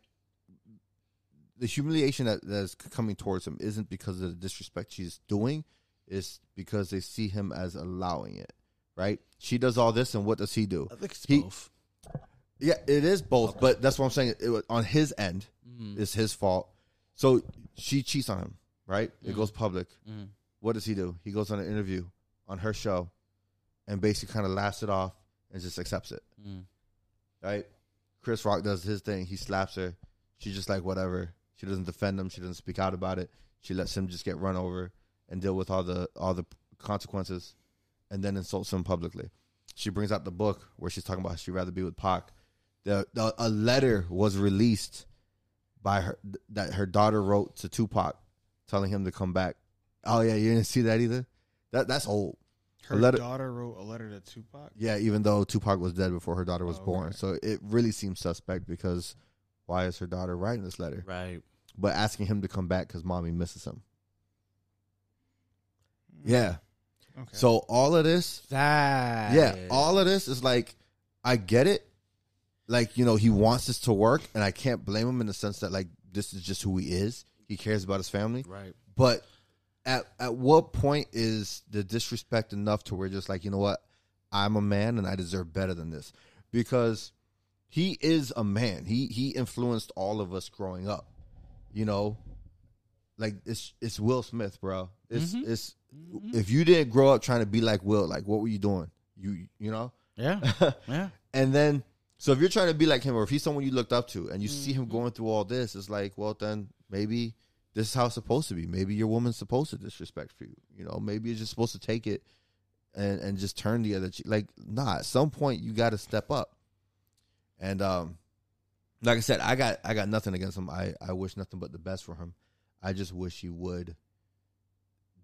the humiliation that's coming towards him isn't because of the disrespect she's doing. It's because they see him as allowing it, right? She does all this, and what does he do? I think it's both. Yeah, it is both, but that's what I'm saying. On his end, it's his fault. So she cheats on him, right? It goes public. What does he do? He goes on an interview on her show and basically kind of laughs it off and just accepts it, right? Chris Rock does his thing. He slaps her. She's just like, whatever. She doesn't defend him. She doesn't speak out about it. She lets him just get run over and deal with all the consequences, and then insults him publicly. She brings out the book where she's talking about how she'd rather be with Pac. A letter was released by her that her daughter wrote to Tupac, telling him to come back. Oh yeah, you didn't see that either? That's old. Her daughter wrote a letter to Tupac? Yeah, even though Tupac was dead before her daughter was born. Okay. So it really seems suspect, because why is her daughter writing this letter? Right. But asking him to come back because mommy misses him. Yeah. Okay. So all of this, all of this is like, I get it. Like, you know, he wants this to work, and I can't blame him in the sense that, like, this is just who he is. He cares about his family. Right. But at what point is the disrespect enough to where just like, you know what? I'm a man and I deserve better than this, because he is a man. He influenced all of us growing up, you know, like it's Will Smith, bro. If you didn't grow up trying to be like Will, like, what were you doing? You know? Yeah. Yeah. And then, so if you're trying to be like him, or if he's someone you looked up to, and you see him going through all this, it's like, well, then maybe this is how it's supposed to be. Maybe your woman's supposed to disrespect for you. You know, maybe you're just supposed to take it and just turn the other cheek. Like, nah, at some point you got to step up. And like I said, I got nothing against him. I wish nothing but the best for him. I just wish he would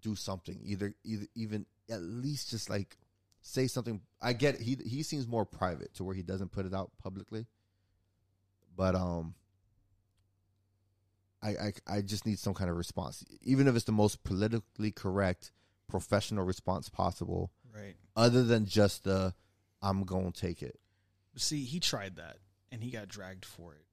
do something, either even at least just like say something. I get it. He seems more private to where he doesn't put it out publicly, but I just need some kind of response, even if it's the most politically correct professional response possible, right? Other than just the I'm gonna take it. See, he tried that and he got dragged for it,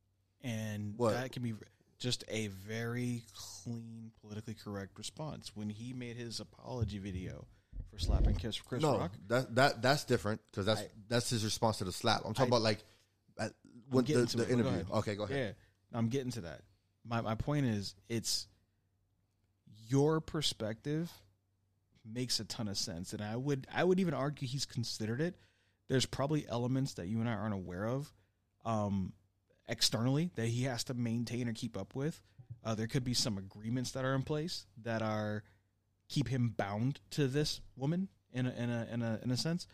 and that can be just a very clean, politically correct response. When he made his apology video for slapping Chris Rock, that's different, because that's his response to the slap. I'm talking about like when the interview. Okay, go ahead. Yeah, I'm getting to that. My point is, it's your perspective makes a ton of sense, and I would even argue he's considered it. There's probably elements that you and I aren't aware of. Externally that he has to maintain or keep up with. There could be some agreements that are in place that are keep him bound to this woman in a sense.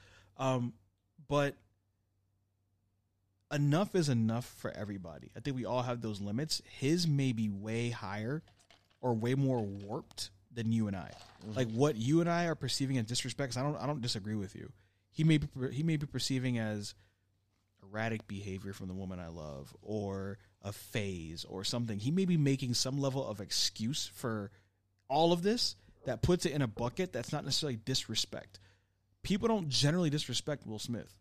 But enough is enough for everybody. I think we all have those limits. His may be way higher or way more warped than you and I. Mm-hmm. Like what you and I are perceiving as disrespect, 'cause I don't disagree with you. He may be perceiving as erratic behavior from the woman I love, or a phase or something. He may be making some level of excuse for all of this that puts it in a bucket that's not necessarily disrespect. People don't generally disrespect Will Smith.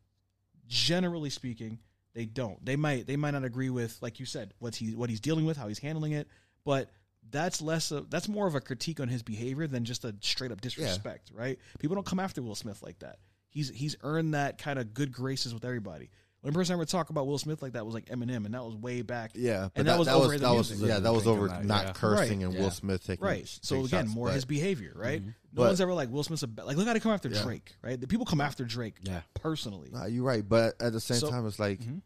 Generally speaking, they don't. They might not agree with, like you said, what he's dealing with, how he's handling it, but that's more of a critique on his behavior than just a straight up disrespect, yeah. Right? People don't come after Will Smith like that. He's earned that kind of good graces with everybody. The only person I ever talked about Will Smith like that was like Eminem, and that was way back. Yeah, and that was over cursing, right. And yeah. Will Smith taking right. So taking again, shots, more his behavior, right? Mm-hmm. No one's ever like Will Smith's like look how they come after yeah. Drake, right? The people come after Drake yeah. personally. Nah, you're right, but at the same time, it's like mm-hmm.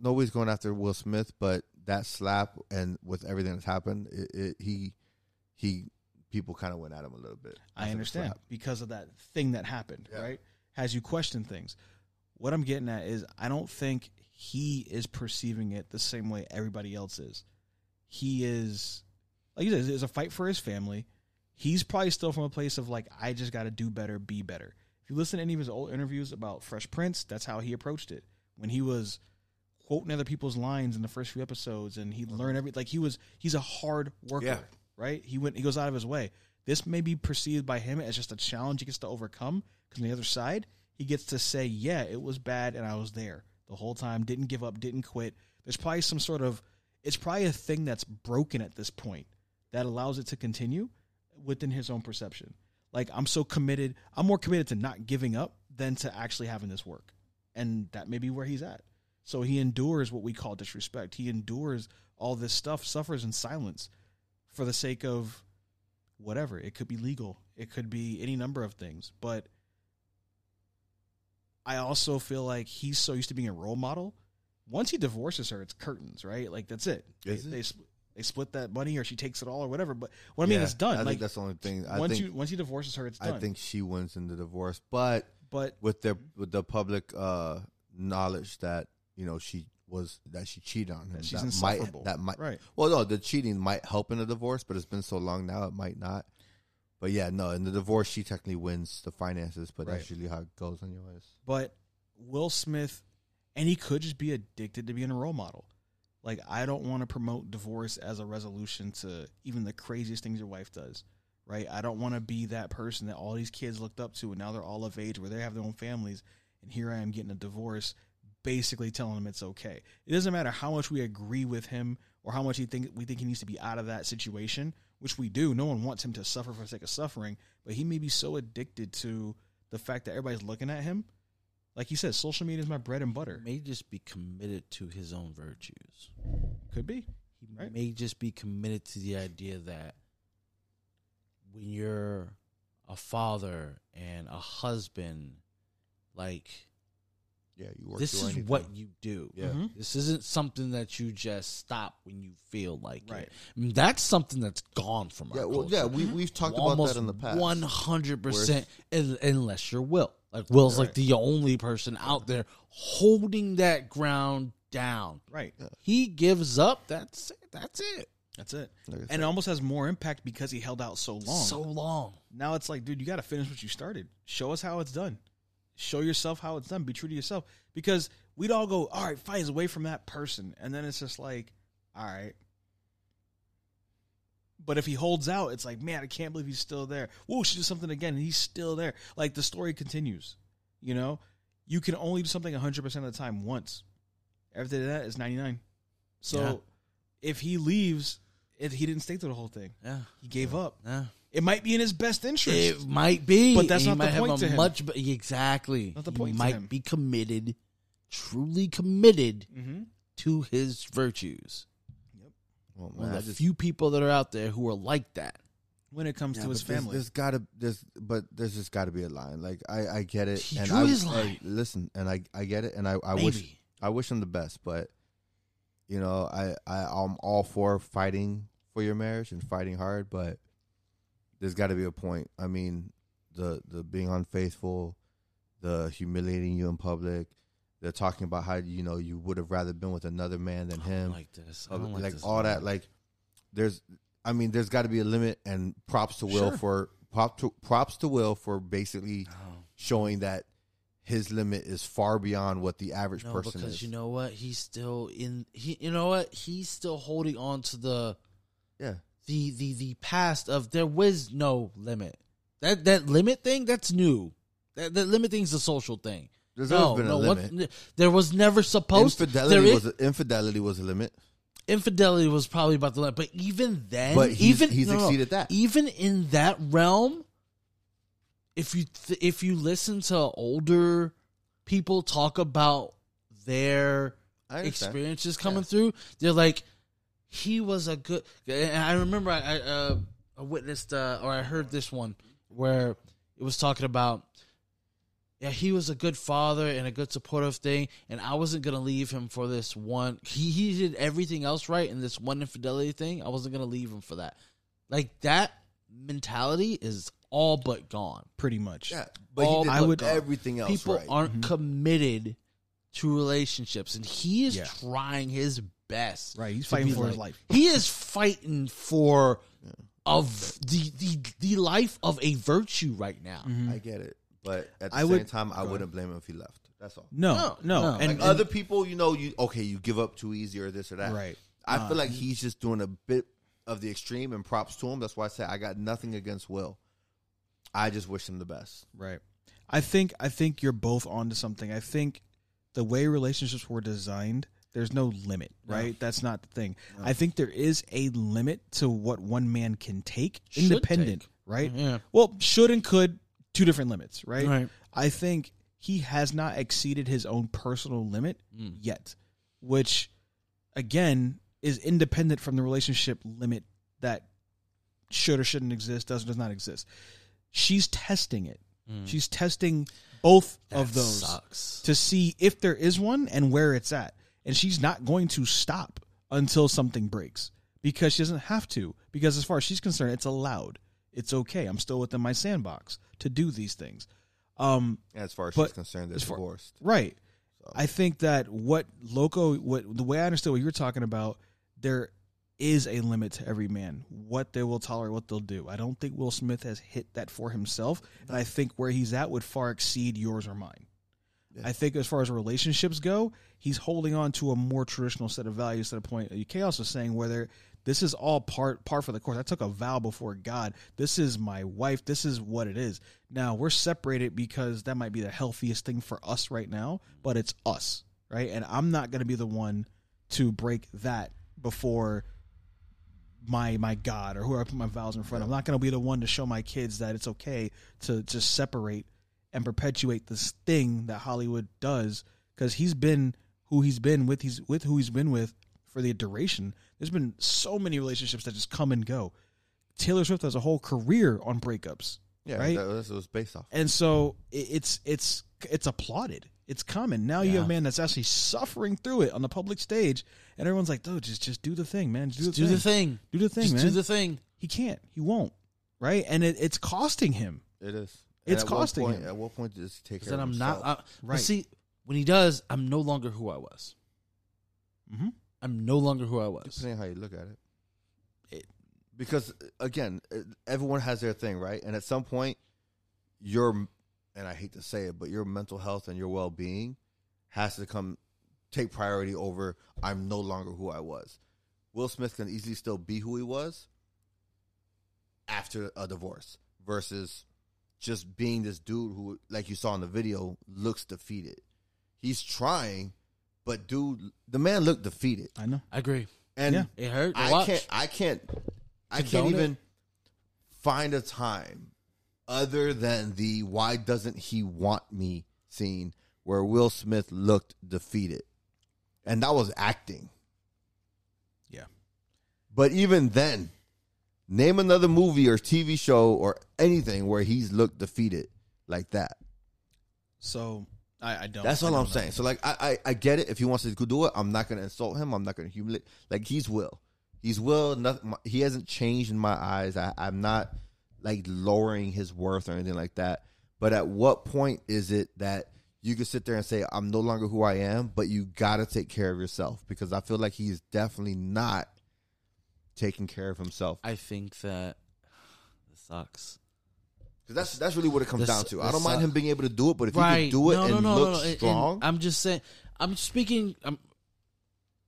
nobody's going after Will Smith, but that slap and with everything that's happened, he people kind of went at him a little bit. I understand because of that thing that happened, yeah. right? Has you question things. What I'm getting at is I don't think he is perceiving it the same way everybody else is. He is, like you said, it's a fight for his family. He's probably still from a place of like, I just got to do better, be better. If you listen to any of his old interviews about Fresh Prince, that's how he approached it. When he was quoting other people's lines in the first few episodes and he'd learn everything. Like he's a hard worker, yeah. right? He goes out of his way. This may be perceived by him as just a challenge he gets to overcome because on the other side, he gets to say, yeah, it was bad, and I was there the whole time, didn't give up, didn't quit. There's probably some sort of, it's probably a thing that's broken at this point that allows it to continue within his own perception. Like, I'm so committed, I'm more committed to not giving up than to actually having this work. And that may be where he's at. So he endures what we call disrespect. He endures all this stuff, suffers in silence for the sake of whatever. It could be legal. It could be any number of things, but I also feel like he's so used to being a role model. Once he divorces her, it's curtains, right? Like, that's it. They split that money or she takes it all or whatever. But what I mean, it's done. I think that's the only thing. Once he divorces her, it's done. I think she wins in the divorce. But with the public knowledge that, you know, she cheated on him. That she's insufferable. That might, right. Well, no, the cheating might help in a divorce, but it's been so long now, it might not. But yeah, no, in the divorce, she technically wins the finances, but right. That's usually how it goes anyways. But Will Smith, and he could just be addicted to being a role model. Like, I don't want to promote divorce as a resolution to even the craziest things your wife does, right? I don't want to be that person that all these kids looked up to, and now they're all of age where they have their own families, and here I am getting a divorce, basically telling them it's okay. It doesn't matter how much we agree with him or how much we think he needs to be out of that situation, which we do. No one wants him to suffer for the sake of suffering, but he may be so addicted to the fact that everybody's looking at him. Like he says, social media is my bread and butter. He may just be committed to his own virtues. Could be. He right? may just be committed to the idea that when you're a father and a husband, like, yeah, you work this is anything. What you do. Yeah. Mm-hmm. This isn't something that you just stop when you feel like right. it. I mean, that's something that's gone from our culture. Yeah, we've talked about that in the past. 100%, unless you're Will. Like, Will's right. like the only person out there holding that ground down. Right. Yeah. He gives up. That's it. Like and it almost has more impact because he held out so long. Now it's like, dude, you got to finish what you started. Show us how it's done. Show yourself how it's done. Be true to yourself. Because we'd all go, all right, fight is away from that person. And then it's just like, all right. But if he holds out, it's like, man, I can't believe he's still there. Whoa, she did something again, and he's still there. Like, the story continues. You know? You can only do something 100% of the time once. Everything of that is 99. So if he leaves, he didn't stay through the whole thing. Yeah. He gave up. Yeah. It might be in his best interest. It might be. But that's not the point to him. Exactly. Not the point to him. He might be committed, truly committed mm-hmm. to his virtues. Yep. Well, man, one of the few people that are out there who are like that. When it comes to his family. There's just got to be a line. Like, I get it. He drew his line. Listen, and I get it, and I wish him the best. But, you know, I'm all for fighting for your marriage and fighting hard, but there's got to be a point. I mean, the being unfaithful, the humiliating you in public, they're talking about how, you know, you would have rather been with another man than him. I don't like this. Like all that, like there's I mean, there's got to be a limit, and props to Will for props to Will for basically showing that his limit is far beyond what the average person is. You know what? He's still in. You know what? He's still holding on to the the past of there was no limit. That limit thing, that's new. That limit thing is a social thing. There's always been a limit. There was never supposed to. Infidelity was a limit. Infidelity was probably about the limit, but even then, but he's exceeded that. Even in that realm, if you listen to older people talk about their experiences coming through, they're like, he was a good. And I remember I witnessed or I heard this one where it was talking about. Yeah, he was a good father and a good supportive thing, and I wasn't going to leave him for this one. He did everything else right, and this one infidelity thing, I wasn't going to leave him for that. Like, that mentality is all but gone. Pretty much. Yeah, but everything else people right. People aren't committed to relationships, and he is trying his best. Right, he's fighting for his life. He is fighting for the life of a virtue right now. Mm-hmm. I get it. But at the same time, I wouldn't blame him if he left. That's all. No. And, like, other people, you know, you give up too easy or this or that. Right. I feel like he's just doing a bit of the extreme, and props to him. That's why I said I got nothing against Will. I just wish him the best. Right. I think you're both onto something. I think the way relationships were designed, there's no limit, right? No. That's not the thing. No. I think there is a limit to what one man can take, independent, right? Yeah. Well, should and could. Two different limits, right? I think he has not exceeded his own personal limit yet, which, again, is independent from the relationship limit that should or shouldn't exist, does not exist. She's testing it. She's testing both of those to see if there is one and where it's at. And she's not going to stop until something breaks because she doesn't have to. Because as far as she's concerned, it's allowed. It's okay. I'm still within my sandbox to do these things. As far as she's concerned, they're divorced. Right. So. I think that the way I understood what you were talking about, there is a limit to every man, what they will tolerate, what they'll do. I don't think Will Smith has hit that for himself. And I think where he's at would far exceed yours or mine. Yeah. I think as far as relationships go, he's holding on to a more traditional set of values to the point UK also saying whether this is all par for the course. I took a vow before God. This is my wife. This is what it is. Now, we're separated because that might be the healthiest thing for us right now, but it's us, right? And I'm not going to be the one to break that before my God or whoever I put my vows in front of. I'm not going to be the one to show my kids that it's okay to just separate and perpetuate this thing that Hollywood does because he's been who he's been with. He's with who he's been with for the duration. There's been so many relationships that just come and go. Taylor Swift has a whole career on breakups. Yeah, right? That's what it was based off. And so it's applauded. It's common. Now you have a man that's actually suffering through it on the public stage, and everyone's like, dude, just do the thing, man. Do the thing. He can't. He won't. Right? And it's costing him. It is. And it's costing him. At what point does he take care of himself? Right. See, when he does, I'm no longer who I was. Mm-hmm. I'm no longer who I was. Depending on how you look at it. Because, again, everyone has their thing, right? And at some point, and I hate to say it, but your mental health and your well-being has to take priority over I'm no longer who I was. Will Smith can easily still be who he was after a divorce versus just being this dude who, like you saw in the video, looks defeated. He's trying. But, dude, the man looked defeated. I know. I agree. And it hurt. I can't even find a time other than the why doesn't he want me scene where Will Smith looked defeated. And that was acting. Yeah. But even then, name another movie or TV show or anything where he's looked defeated like that. So... I don't. That's all I'm saying. So, like, I get it. If he wants to do it, I'm not going to insult him. I'm not going to humiliate. Like, he's Will. He's Will. He hasn't changed in my eyes. I'm not, like, lowering his worth or anything like that. But at what point is it that you can sit there and say, I'm no longer who I am, but you got to take care of yourself? Because I feel like he's definitely not taking care of himself. I think that sucks. Because that's really what it comes down to. I don't mind him being able to do it, but if he can do it and look strong. And I'm just saying, I'm speaking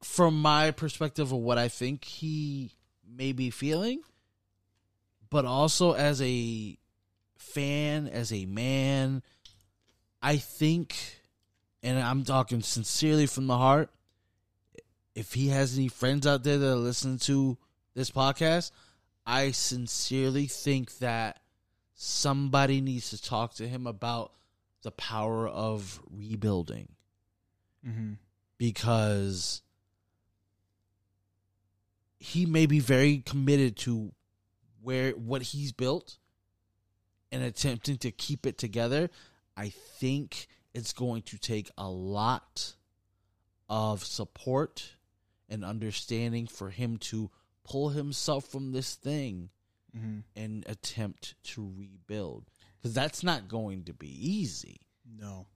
from my perspective of what I think he may be feeling, but also as a fan, as a man, I think, and I'm talking sincerely from the heart, if he has any friends out there that are listening to this podcast, I sincerely think that somebody needs to talk to him about the power of rebuilding. Mm-hmm. Because he may be very committed to what he's built and attempting to keep it together. I think it's going to take a lot of support and understanding for him to pull himself from this thing. Mm-hmm. And attempt to rebuild, because that's not going to be easy. No.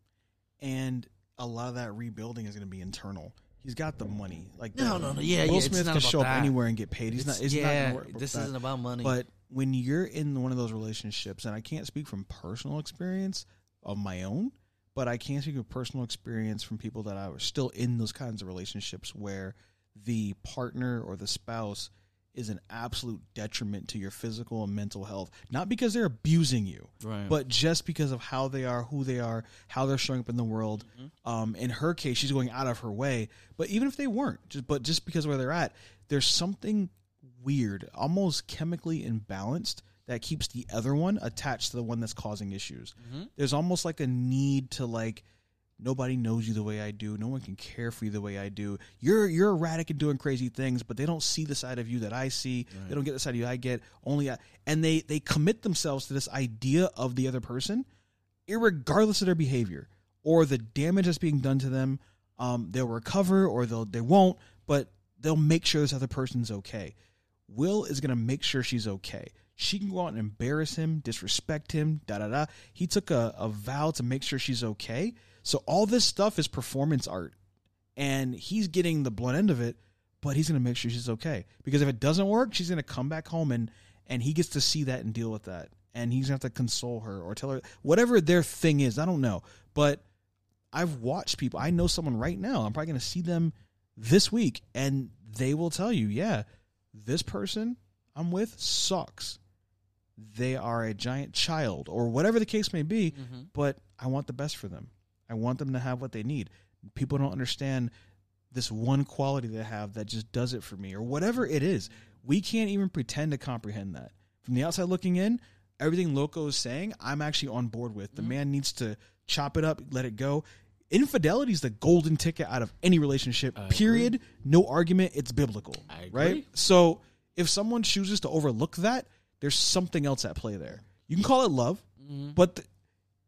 And a lot of that rebuilding is going to be internal. He's got the money. Like No. Will Smith can show up anywhere and get paid. This isn't about money. But when you're in one of those relationships, and I can't speak from personal experience of my own, but I can speak of personal experience from people that I was still in those kinds of relationships where the partner or the spouse is an absolute detriment to your physical and mental health. Not because they're abusing you, right, but just because of how they are, who they are, how they're showing up in the world. Mm-hmm. In her case, she's going out of her way. But even if they weren't, just because of where they're at, there's something weird, almost chemically imbalanced, that keeps the other one attached to the one that's causing issues. Mm-hmm. There's almost like a need to like, nobody knows you the way I do. No one can care for you the way I do. You're erratic and doing crazy things, but they don't see the side of you that I see. Right. They don't get the side of you I get. Only I, and they commit themselves to this idea of the other person, irregardless of their behavior or the damage that's being done to them. They'll recover or they won't, but they'll make sure this other person's okay. Will is going to make sure she's okay. She can go out and embarrass him, disrespect him, da-da-da. He took a vow to make sure she's okay. So all this stuff is performance art, and he's getting the blunt end of it, but he's going to make sure she's okay. Because if it doesn't work, she's going to come back home, and he gets to see that and deal with that. And he's going to have to console her or tell her whatever their thing is. I don't know. But I've watched people. I know someone right now. I'm probably going to see them this week, and they will tell you, yeah, this person I'm with sucks. They are a giant child or whatever the case may be, mm-hmm. but I want the best for them. I want them to have what they need. People don't understand this one quality they have that just does it for me or whatever it is. We can't even pretend to comprehend that. From the outside looking in, everything Loco is saying, I'm actually on board with. The man needs to chop it up, let it go. Infidelity is the golden ticket out of any relationship, period. Agree. No argument. It's biblical, right? So if someone chooses to overlook that, there's something else at play there. You can call it love, but...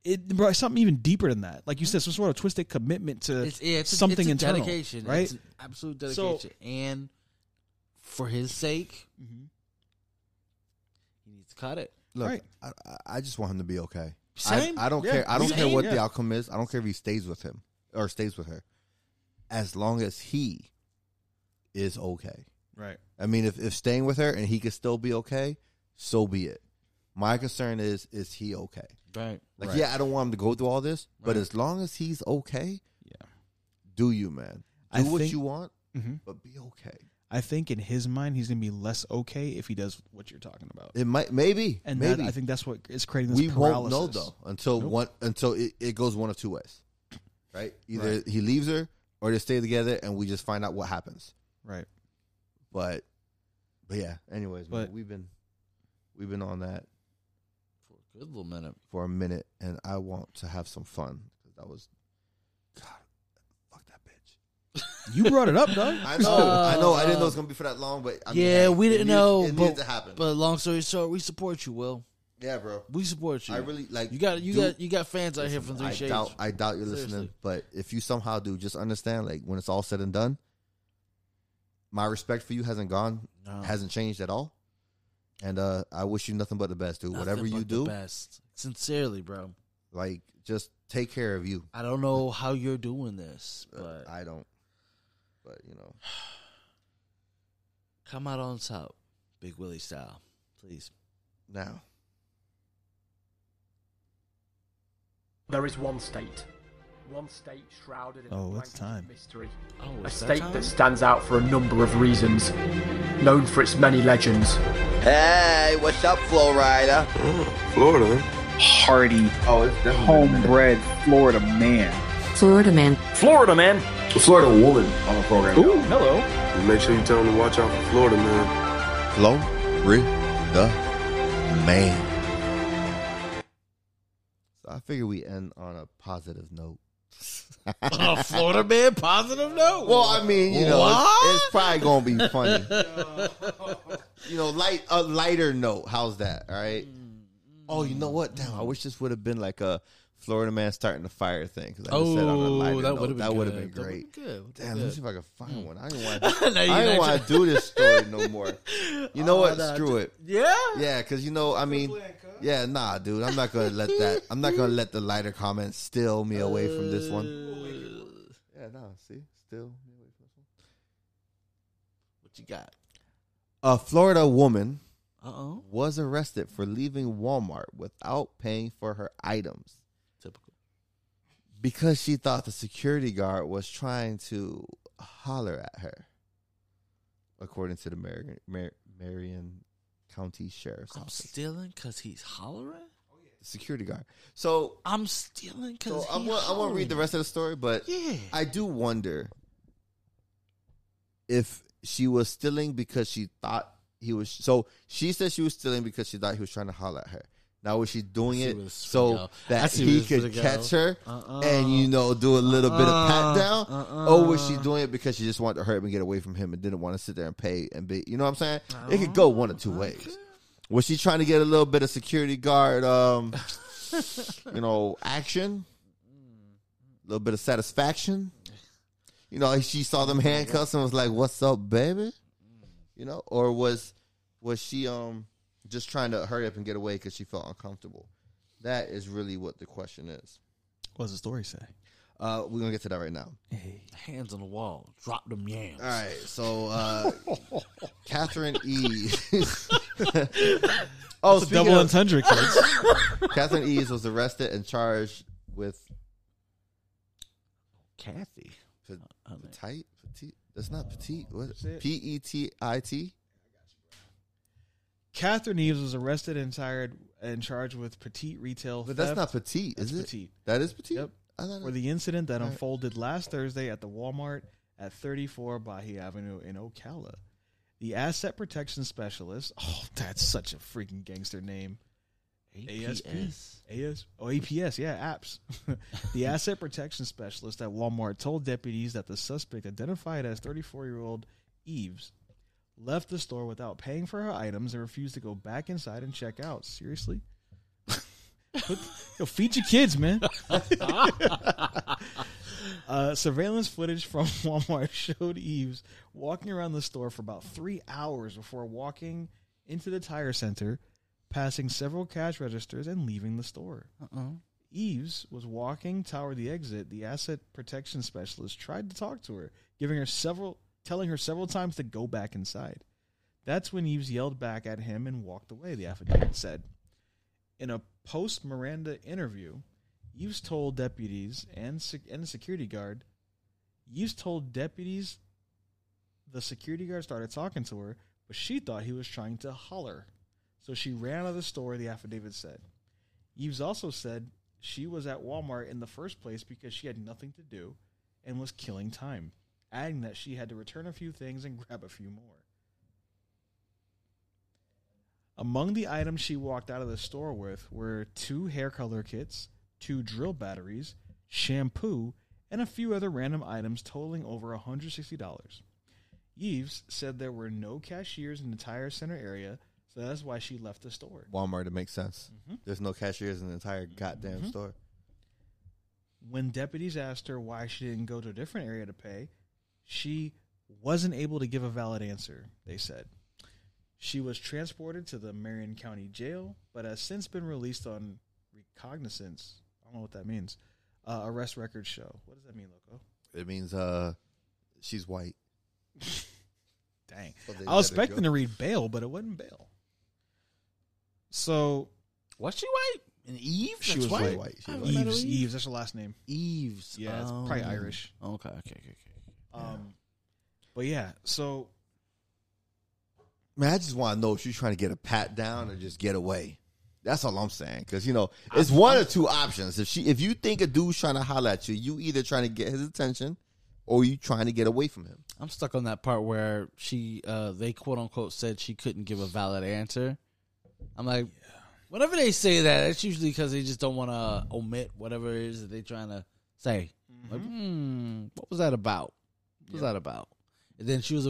It's something even deeper than that. Like you said, some sort of twisted commitment to something internal. It's a dedication. Right? It's an absolute dedication. So, and for his sake, he needs to cut it. Look, right. I just want him to be okay. Same. I don't care. I don't care what the outcome is. I don't care if he stays with him or stays with her. As long as he is okay. Right. I mean, if staying with her and he could still be okay, so be it. My concern is he okay? Right. Like, I don't want him to go through all this, but as long as he's okay, do you, man. Do what you want, but be okay. I think in his mind, he's going to be less okay if he does what you're talking about. It might, maybe. And maybe. I think that's what is creating this paralysis. We won't know, though, until it goes one of two ways, right? Either he leaves her or they stay together and we just find out what happens. Right. But yeah, anyways, man, we've been on that. Good little minute. For a minute, and I want to have some fun. That was, God, fuck that bitch. You brought it up, though. I know. I didn't know it was going to be for that long, but we didn't know it needed to happen. But long story short, we support you, Will. Yeah, bro. We support you. I really like you got fans out here from Three Shades. I doubt you're listening, but if you somehow do, just understand, like when it's all said and done, my respect for you hasn't changed at all. And I wish you nothing but the best, dude. Whatever you do. Best. Sincerely, bro. Like, just take care of you. I don't know how you're doing this, but I don't. But, you know. Come out on top, Big Willie style, please. Now. There is one state shrouded in a blanket mystery. A state that stands out for a number of reasons, known for its many legends. Hey, what's up, Florida? Oh, Florida. Hardy, homebred Florida man. Florida man. Florida man. Florida woman on the program. Ooh, hello. Make sure you tell them to watch out for Florida man. Florida man. I figure we end on a positive note. A Florida man positive note? Well, I mean, you know, it's probably going to be funny. You know, a lighter note. How's that? All right. Oh, you know what? Damn, I wish this would have been like a Florida man starting a fire thing. Cause I said on a lighter note, that would have been great. Damn, let me see if I can find one. I don't want to do this story no more. You know what? Screw it. Yeah? Yeah, because, you know, I mean... Yeah, nah, dude. I'm not gonna let that. I'm not gonna let the lighter comments steal me away from this one. Yeah, nah. See, steal me away from this one. What you got? A Florida woman was arrested for leaving Walmart without paying for her items. Typical. Because she thought the security guard was trying to holler at her, according to the Marion County Sheriff's Office. I'm stealing because he's hollering? Security guard. So I'm stealing because he's hollering. I won't read the rest of the story, but yeah. I do wonder if she was stealing because she thought he was... So she said she was stealing because she thought he was trying to holler at her. Now was she doing it so that he could catch her and, you know, do a little bit of pat down? Or was she doing it because she just wanted to hurt him and get away from him and didn't want to sit there and pay and be, you know what I'm saying? It could go one of two ways. Was she trying to get a little bit of security guard, you know, action? A little bit of satisfaction? You know, she saw them handcuffs and was like, what's up, baby? You know, or was she, just trying to hurry up and get away because she felt uncomfortable. That is really what the question is. What does the story say? We're going to get to that right now. Hey. Hands on the wall. Drop them yams. All right. So, Catherine E. That's a double entendre, kids. Catherine E. was arrested and charged with... Kathy? Petite? Petite? That's not petite. What is it? P-E-T-I-T? Catherine Eves was arrested and charged with petite retail theft. But that's not petite, is it? Petite. That is petite? Yep. For the incident that unfolded last Thursday at the Walmart at 34 Bahia Avenue in Ocala. The asset protection specialist, that's such a freaking gangster name. APS. APS, yeah, apps. The asset protection specialist at Walmart told deputies that the suspect, identified as 34-year-old Eves, left the store without paying for her items and refused to go back inside and check out. Seriously? Yo, feed your kids, man. Surveillance footage from Walmart showed Eves walking around the store for about 3 hours before walking into the tire center, passing several cash registers and leaving the store. Eves was walking toward the exit. The asset protection specialist tried to talk to her, telling her several times to go back inside. That's when Eves yelled back at him and walked away, the affidavit said. In a post-Miranda interview, Eves told deputies and a security guard, the security guard started talking to her, but she thought he was trying to holler. So she ran out of the store, the affidavit said. Eves also said she was at Walmart in the first place because she had nothing to do and was killing time, adding that she had to return a few things and grab a few more. Among the items she walked out of the store with were 2 hair color kits, 2 drill batteries, shampoo, and a few other random items totaling over $160. Eves said there were no cashiers in the tire center area, so that's why she left the store. Walmart, it makes sense. There's no cashiers in the entire goddamn store. When deputies asked her why she didn't go to a different area to pay, she wasn't able to give a valid answer, they said. She was transported to the Marion County Jail, but has since been released on recognizance. I don't know what that means. Arrest records show. What does that mean, Loco? It means she's white. dang. So I was expecting to read bail, but it wasn't bail. So. Was she white? And Eve? She was white. She was Eves. Eves. That's her last name. Eves. Yeah, it's probably Irish. Okay. Okay. But yeah, so. Man, I just want to know if she's trying to get a pat down or just get away. That's all I'm saying. Because, you know, it's one of two options. If you think a dude's trying to holler at you, you either trying to get his attention or you trying to get away from him. I'm stuck on that part where they quote unquote said she couldn't give a valid answer. I'm like, yeah. Whenever they say that, it's usually because they just don't want to omit whatever it is that they're trying to say. Mm-hmm. Like, what was that about? What was that about? And then she was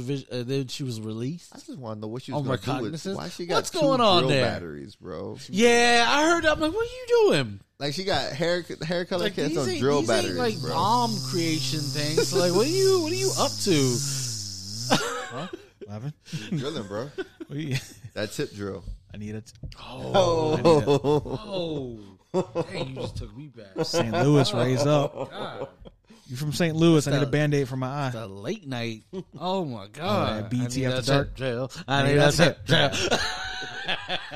released. I just want to know what she was going to do with. Why she got what's going on there? Batteries, bro. Yeah, I heard. I'm like, what are you doing? Like she got hair color like, kits on drill batteries, like bro. Bomb creation things. So like, what are you up to? Huh? Laughing? Drilling, bro. That tip drill. I need it. Oh, hey, you just took me back. St. Louis, raise up. God. You from St. Louis? I need a Band-Aid for my eye. It's a late night. Oh my God! BET after dark. Jail. I need that tip drill.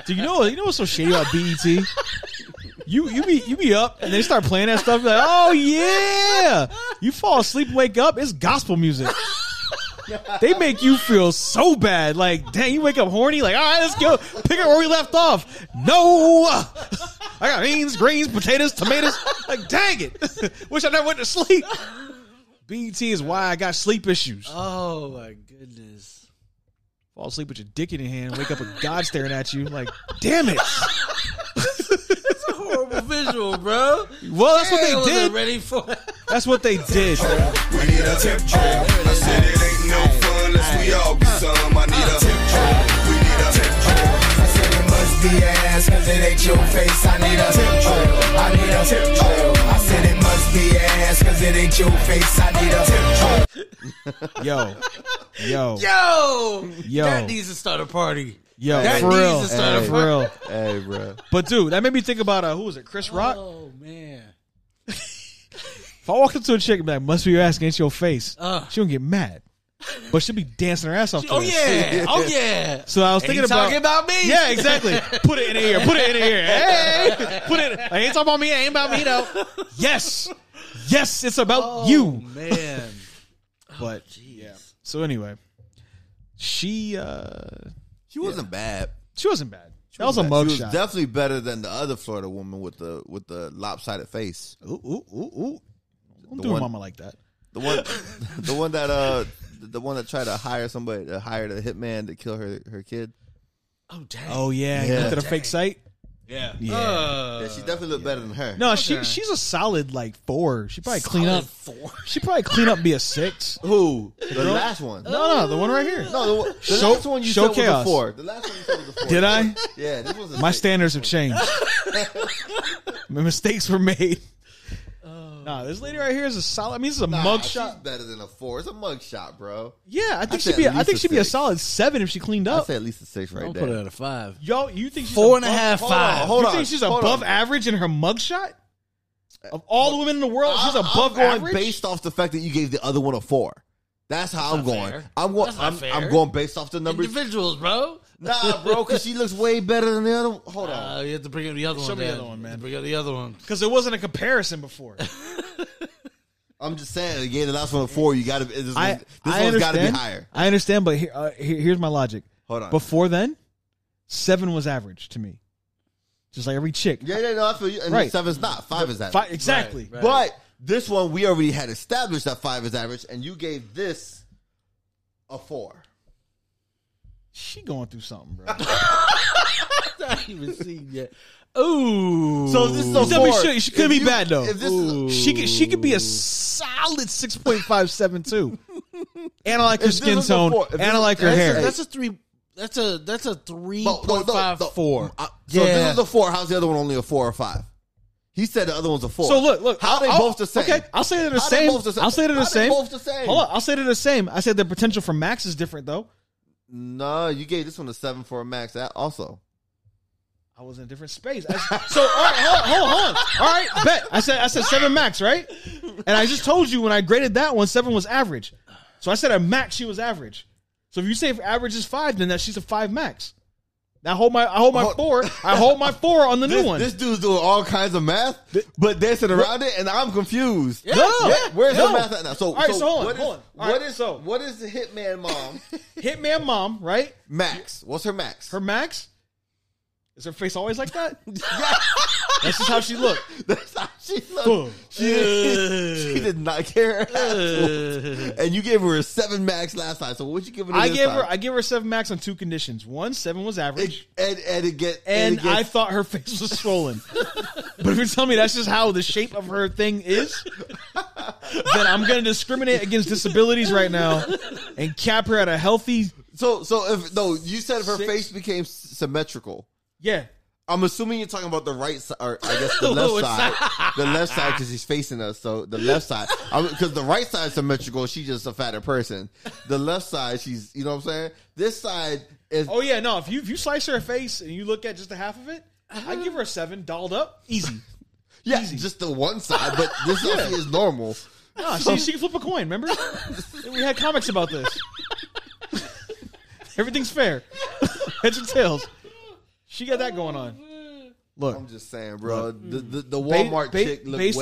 Do you know what's so shady about BET? You be up and they start playing that stuff. Like, oh yeah! You fall asleep, wake up. It's gospel music. They make you feel so bad. Like, dang, you wake up horny. Like, all right, let's go. Pick up where we left off. No. I got beans, greens, potatoes, tomatoes. Like, dang it. Wish I never went to sleep. BET is why I got sleep issues. Oh, my goodness. Fall asleep with your dick in your hand. Wake up with God staring at you. Like, damn it. That's a horrible visual, bro. Well, that's what they did. Ready for it. That's what they did. We need a tip drill. I said it ain't no fun unless we all be some. I need a tip drill. We need a tip drill. I said it must be your ass because it ain't your face. I need a tip drill. I need a tip drill. I said it must be your ass because it ain't your face. I need a tip drill. Yo. That needs to start a party. Yo, that for real. Hey, for real. Hey, bro. But, dude, that made me think about, who was it, Chris Rock? Oh, man. If I walk up to a chick and be like, must be your ass against your face, she won't get mad. But she'll be dancing her ass off. Oh, yeah. So I was thinking about. Talking about me? Yeah, exactly. Put it in here. Put it in here. Hey. Put it in. Like, ain't talking about me. Ain't about me, though. Yes. Yes, it's about you. Man. But, yeah. So, anyway, she wasn't bad. She wasn't bad. That was a mugshot. She was definitely better than the other Florida woman with the lopsided face. Ooh. Don't do mama like that. The one that tried to hire the hitman to kill her kid. Oh dang! Oh yeah, he looked at a fake site. Yeah. She definitely looked better than her. No, she's a solid like 4. She probably clean up. 4. She probably clean up be a 6. Who? The last one? No, the one right here. No, the last one you said was a 4. The last one you said was a 4. Did I? Yeah, this was a 6. My standards have changed. My mistakes were made. Nah, this lady right here is a solid. I mean, this is a mugshot. She's better than a 4. It's a mugshot, bro. Yeah, I think she'd be a solid 7 if she cleaned up. I say at least a 6 right there. I'll put her at a 5. Yo, you think she's 4.5, 5? Hold on. You think she's above average in her mugshot? Of all the women in the world, she's above average. Based off the fact that you gave the other one a 4. That's how I'm going. Fair. I'm going based off the numbers. Individuals, bro. Nah, bro, because she looks way better than the other one. Hold on. You have to bring up the other one. Show me the other one, man. Bring up the other one. Because there wasn't a comparison before. I'm just saying, again, the last one of 4, you got to. This one's got to be higher. I understand, but here's my logic. Hold on. Before then, 7 was average to me. Just like every chick. Yeah, no, I feel you. And right. 7's not. 5 is average. 5, exactly. Right. But this one, we already had established that 5 is average, and you gave this a 4. She going through something, bro. I haven't even seen yet. Ooh. So this is she could be bad though. She could be a solid 6.572. And I like her skin tone. And I like her hair. That's a 3. That's a 3.54. So this is a 4. How's the other one only a 4 or 5? He said the other one's a 4. So look. How they both the same? Okay, I'll say they're the same. I'll say they're the same. Both the same. Hold on, I'll say they're the same. I said the potential for max is different though. No, you gave this one a 7 for a max. That also, I was in a different space. So all right, hold on. All right, bet. I said 7 max, right? And I just told you when I graded that one, 7 was average. So I said a max, she was average. So if you say if average is 5, then that she's a 5 max. I hold my four. I hold my 4 on the new one. This dude's doing all kinds of math, but dancing around it, and I'm confused. Yeah, no, yeah, where's the math at now? So, all right, so what is the hitman mom? Hitman mom, right? Max. What's her max? Her max? Is her face always like that? That's just how she looked. That's how she looked. She did not care. And you gave her a 7 max last time. So what'd you give her? I gave her a 7 max on 2 conditions. 1, 7 was average. I thought her face was swollen. But if you're telling me that's just how the shape of her thing is, then I'm gonna discriminate against disabilities right now and cap her at a healthy. You said if her 6. Face became symmetrical. Yeah. I'm assuming you're talking about the right side, or I guess the left side. The left side, because he's facing us, so the left side. Because the right side's symmetrical, she's just a fatter person. The left side, she's, you know what I'm saying? This side is... Oh, yeah, no, if you slice her face and you look at just the half of it, I'd give her a 7, dolled up, easy. Yeah, easy. Just the one side, but this side is normal. No, she can flip a coin, remember? We had comics about this. Everything's fair. Heads and tails. She got that going on. Look, I'm just saying, bro. The Walmart chick looked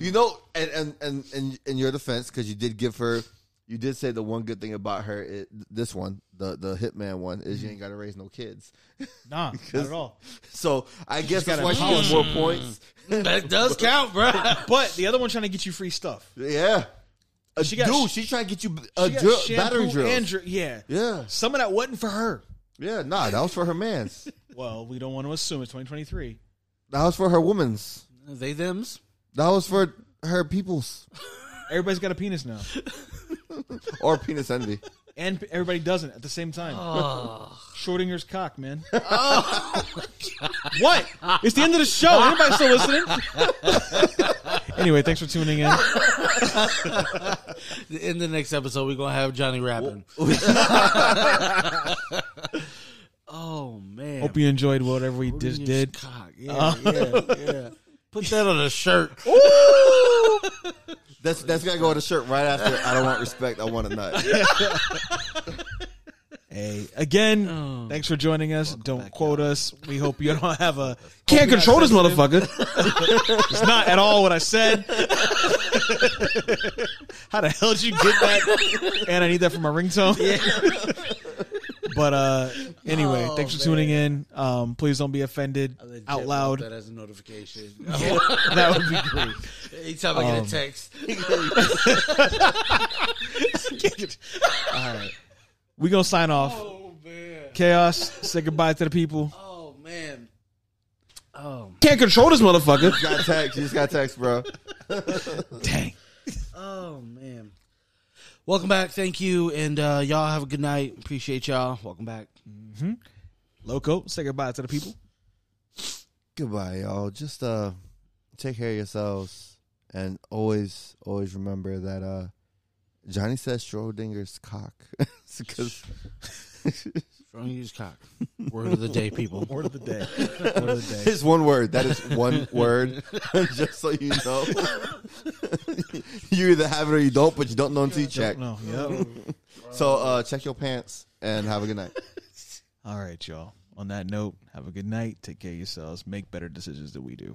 you know, and in your defense, because you did give her, you did say the one good thing about her, this one, the hitman one, is you ain't got to raise no kids. Nah, not at all. So I guess that's why she has more points. That does count, bro. But the other one trying to get you free stuff. Yeah. She's trying to get you a drill, battery drill. Yeah. Some of that wasn't for her. Yeah, nah, that was for her man's. Well, we don't want to assume it's 2023. That was for her woman's. They thems. That was for her people's. Everybody's got a penis now. Or penis envy. And everybody doesn't at the same time. Oh. Schrodinger's cock, man. Oh, my God. What? It's the end of the show. Anybody still listening? Anyway, thanks for tuning in. In the next episode, we're going to have Johnny rapping. Oh, man. Hope you enjoyed whatever we just did. Cock. Yeah. Put that on a shirt. Ooh! That's got to go on a shirt right after. I don't want respect. I want a nut. Hey, again, thanks for joining us. Don't quote us. We hope you don't have a... Can't control this motherfucker. It's not at all what I said. How the hell did you get that? And I need that for my ringtone. Yeah. But anyway, thanks for tuning in. Please don't be offended out loud. That as a notification. Yeah. That would be great. Anytime I get a text. All right. We're going to sign off. Oh, man. Chaos, say goodbye to the people. Oh, man. Oh. Can't control this motherfucker. You just got text, bro. Dang. Oh, man. Welcome back. Thank you. And y'all have a good night. Appreciate y'all. Welcome back. Mm-hmm. Loco, say goodbye to the people. Goodbye, y'all. Just take care of yourselves. And always remember that Johnny says Schrodinger's cock. Schrodinger's cock. Word of the day, people. Word of the day. Word of the day. It's one word. That is one word. Just so you know. You either have it or you don't, but you don't know until you check. No. Yep. So check your pants and have a good night. All right, y'all. On that note, have a good night. Take care of yourselves. Make better decisions than we do.